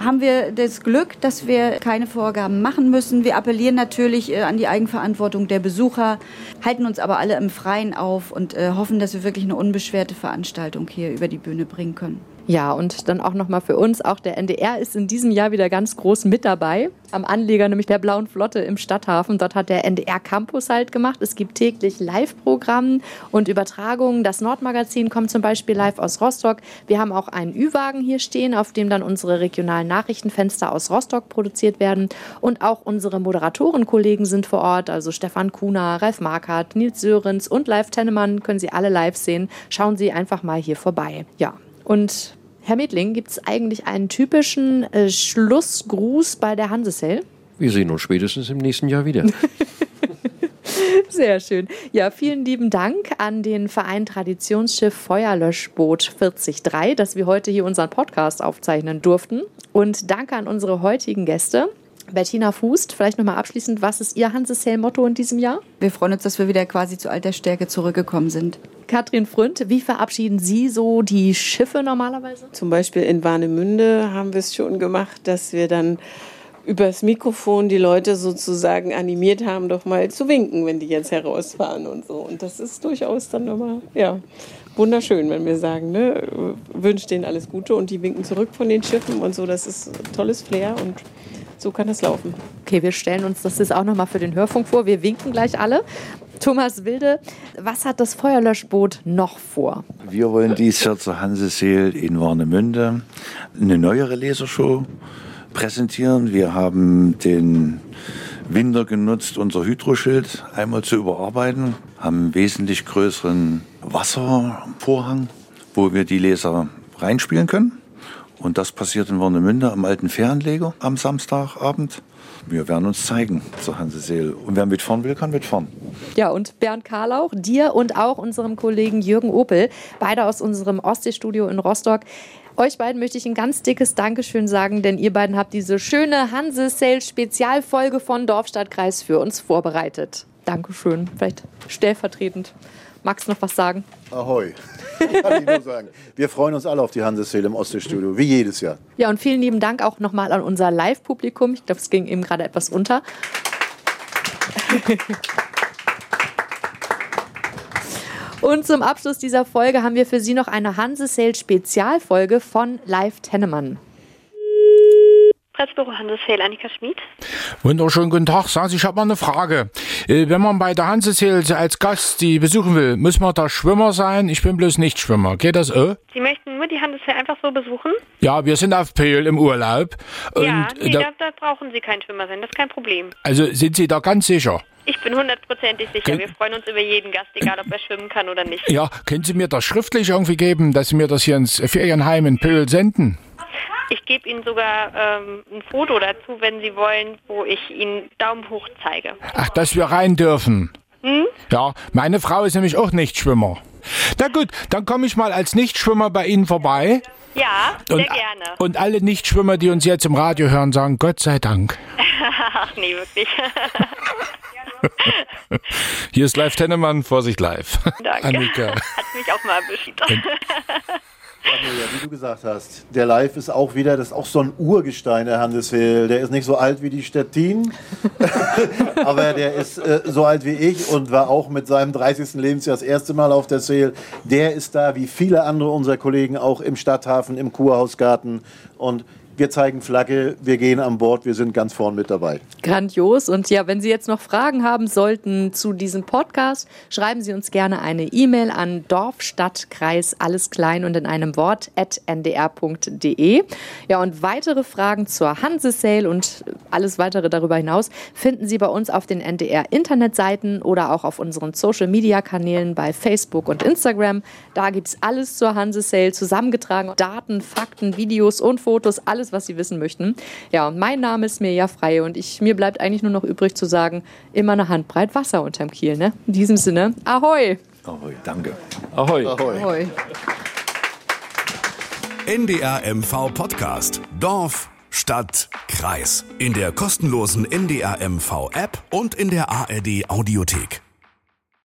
haben wir das Glück, dass wir keine Vorgaben machen müssen. Wir appellieren natürlich an die Eigenverantwortung der Besucher, halten uns aber alle im Freien auf und hoffen, dass wir wirklich eine unbeschwerte Veranstaltung hier über die Bühne bringen können. Ja, und dann auch nochmal für uns, auch der NDR ist in diesem Jahr wieder ganz groß mit dabei. Am Anleger, nämlich der Blauen Flotte im Stadthafen. Dort hat der NDR Campus halt gemacht. Es gibt täglich Live-Programm und Übertragungen. Das Nordmagazin kommt zum Beispiel live aus Rostock. Wir haben auch einen Ü-Wagen hier stehen, auf dem dann unsere regionalen Nachrichtenfenster aus Rostock produziert werden. Und auch unsere Moderatorenkollegen sind vor Ort, also Stefan Kuna, Ralf Markert, Nils Sörens und Live Tennemann können Sie alle live sehen. Schauen Sie einfach mal hier vorbei. Ja, und Herr Medling, gibt es eigentlich einen typischen Schlussgruß bei der Hansesöhl? Wir sehen uns spätestens im nächsten Jahr wieder. Sehr schön. Ja, vielen lieben Dank an den Verein Traditionsschiff Feuerlöschboot 40.3, dass wir heute hier unseren Podcast aufzeichnen durften. Und danke an unsere heutigen Gäste. Bettina Fuß, vielleicht nochmal abschließend, was ist Ihr Hansesöhl-Motto in diesem Jahr? Wir freuen uns, dass wir wieder quasi zu alter Stärke zurückgekommen sind. Katrin Fründ, wie verabschieden Sie so die Schiffe normalerweise? Zum Beispiel in Warnemünde haben wir es schon gemacht, dass wir dann übers Mikrofon die Leute sozusagen animiert haben, doch mal zu winken, wenn die jetzt herausfahren und so. Und das ist durchaus dann nochmal, ja, wunderschön, wenn wir sagen, ne, wünscht denen alles Gute und die winken zurück von den Schiffen und so. Das ist ein tolles Flair und so kann das laufen. Okay, wir stellen uns das jetzt auch nochmal für den Hörfunk vor. Wir winken gleich alle. Thomas Wilde, was hat das Feuerlöschboot noch vor? Wir wollen dieses Jahr zur Hanseseel in Warnemünde eine neuere Lasershow präsentieren. Wir haben den Winter genutzt, unser Hydroschild einmal zu überarbeiten, haben einen wesentlich größeren Wasservorhang, wo wir die Laser reinspielen können. Und das passiert in Warnemünde am alten Fähranleger am Samstagabend. Wir werden uns zeigen zur Hanseseel. Und wer mitfahren will, kann mitfahren. Ja, und Bernd Karlauch, dir und auch unserem Kollegen Jürgen Opel, beide aus unserem Ostseestudio in Rostock. Euch beiden möchte ich ein ganz dickes Dankeschön sagen, denn ihr beiden habt diese schöne Hanseseel-Spezialfolge von Dorf-Stadt-Kreis für uns vorbereitet. Dankeschön. Vielleicht stellvertretend. Magst du noch was sagen? Ahoi. Kann ich nur sagen. Wir freuen uns alle auf die Hanseseel im Ostseestudio, wie jedes Jahr. Ja, und vielen lieben Dank auch nochmal an unser Live-Publikum. Ich glaube, es ging eben gerade etwas unter. Und zum Abschluss dieser Folge haben wir für Sie noch eine Hanseseel-Spezialfolge von Live Tennemann. Pressbüro Hanseseel, Annika Schmid. Wunderschönen guten Tag. Sagen Sie, ich habe mal eine Frage. Wenn man bei der Hanseseel als Gast die besuchen will, muss man da Schwimmer sein? Ich bin bloß nicht Schwimmer. Geht das auch? Sie möchten nur die Hanseseel einfach so besuchen? Ja, wir sind auf Peel im Urlaub. Und ja, nee, da brauchen Sie kein Schwimmer sein. Das ist kein Problem. Also sind Sie da ganz sicher? Ich bin hundertprozentig sicher. Wir freuen uns über jeden Gast, egal ob er schwimmen kann oder nicht. Ja, können Sie mir das schriftlich irgendwie geben, dass Sie mir das hier ins Ferienheim in Pöhl senden? Ich gebe Ihnen sogar ein Foto dazu, wenn Sie wollen, wo ich Ihnen Daumen hoch zeige. Ach, dass wir rein dürfen. Hm? Ja, meine Frau ist nämlich auch Nichtschwimmer. Na gut, dann komme ich mal als Nichtschwimmer bei Ihnen vorbei. Ja, sehr gerne. Und alle Nichtschwimmer, die uns jetzt im Radio hören, sagen Gott sei Dank. Ach nee, wirklich. Hier ist Live Tennemann, Vorsicht live. Danke. Annika. Hat mich auch mal erwischt. Ja, wie du gesagt hast, der Live ist auch wieder, das ist auch so ein Urgestein der Hanseseel. Der ist nicht so alt wie die Stettin, aber der ist so alt wie ich und war auch mit seinem 30. Lebensjahr das erste Mal auf der Seel. Der ist da, wie viele andere unserer Kollegen, auch im Stadthafen, im Kurhausgarten und wir zeigen Flagge, wir gehen an Bord, wir sind ganz vorn mit dabei. Grandios. Und ja, wenn Sie jetzt noch Fragen haben sollten zu diesem Podcast, schreiben Sie uns gerne eine E-Mail an Dorf-Stadt-Kreis, alles klein und in einem Wort, @ndr.de. Ja, und weitere Fragen zur Hanseseel und alles weitere darüber hinaus finden Sie bei uns auf den NDR-Internetseiten oder auch auf unseren Social-Media-Kanälen bei Facebook und Instagram. Da gibt es alles zur Hanseseel zusammengetragen. Daten, Fakten, Videos und Fotos, alles, was Sie wissen möchten. Ja, und mein Name ist Mirja Freie und mir bleibt eigentlich nur noch übrig zu sagen, immer eine Handbreit Wasser unterm Kiel, ne? In diesem Sinne, Ahoi! Ahoi, danke. Ahoi. Ahoi. Ahoi. NDR MV Podcast. Dorf, Stadt, Kreis. In der kostenlosen NDR MV App und in der ARD Audiothek.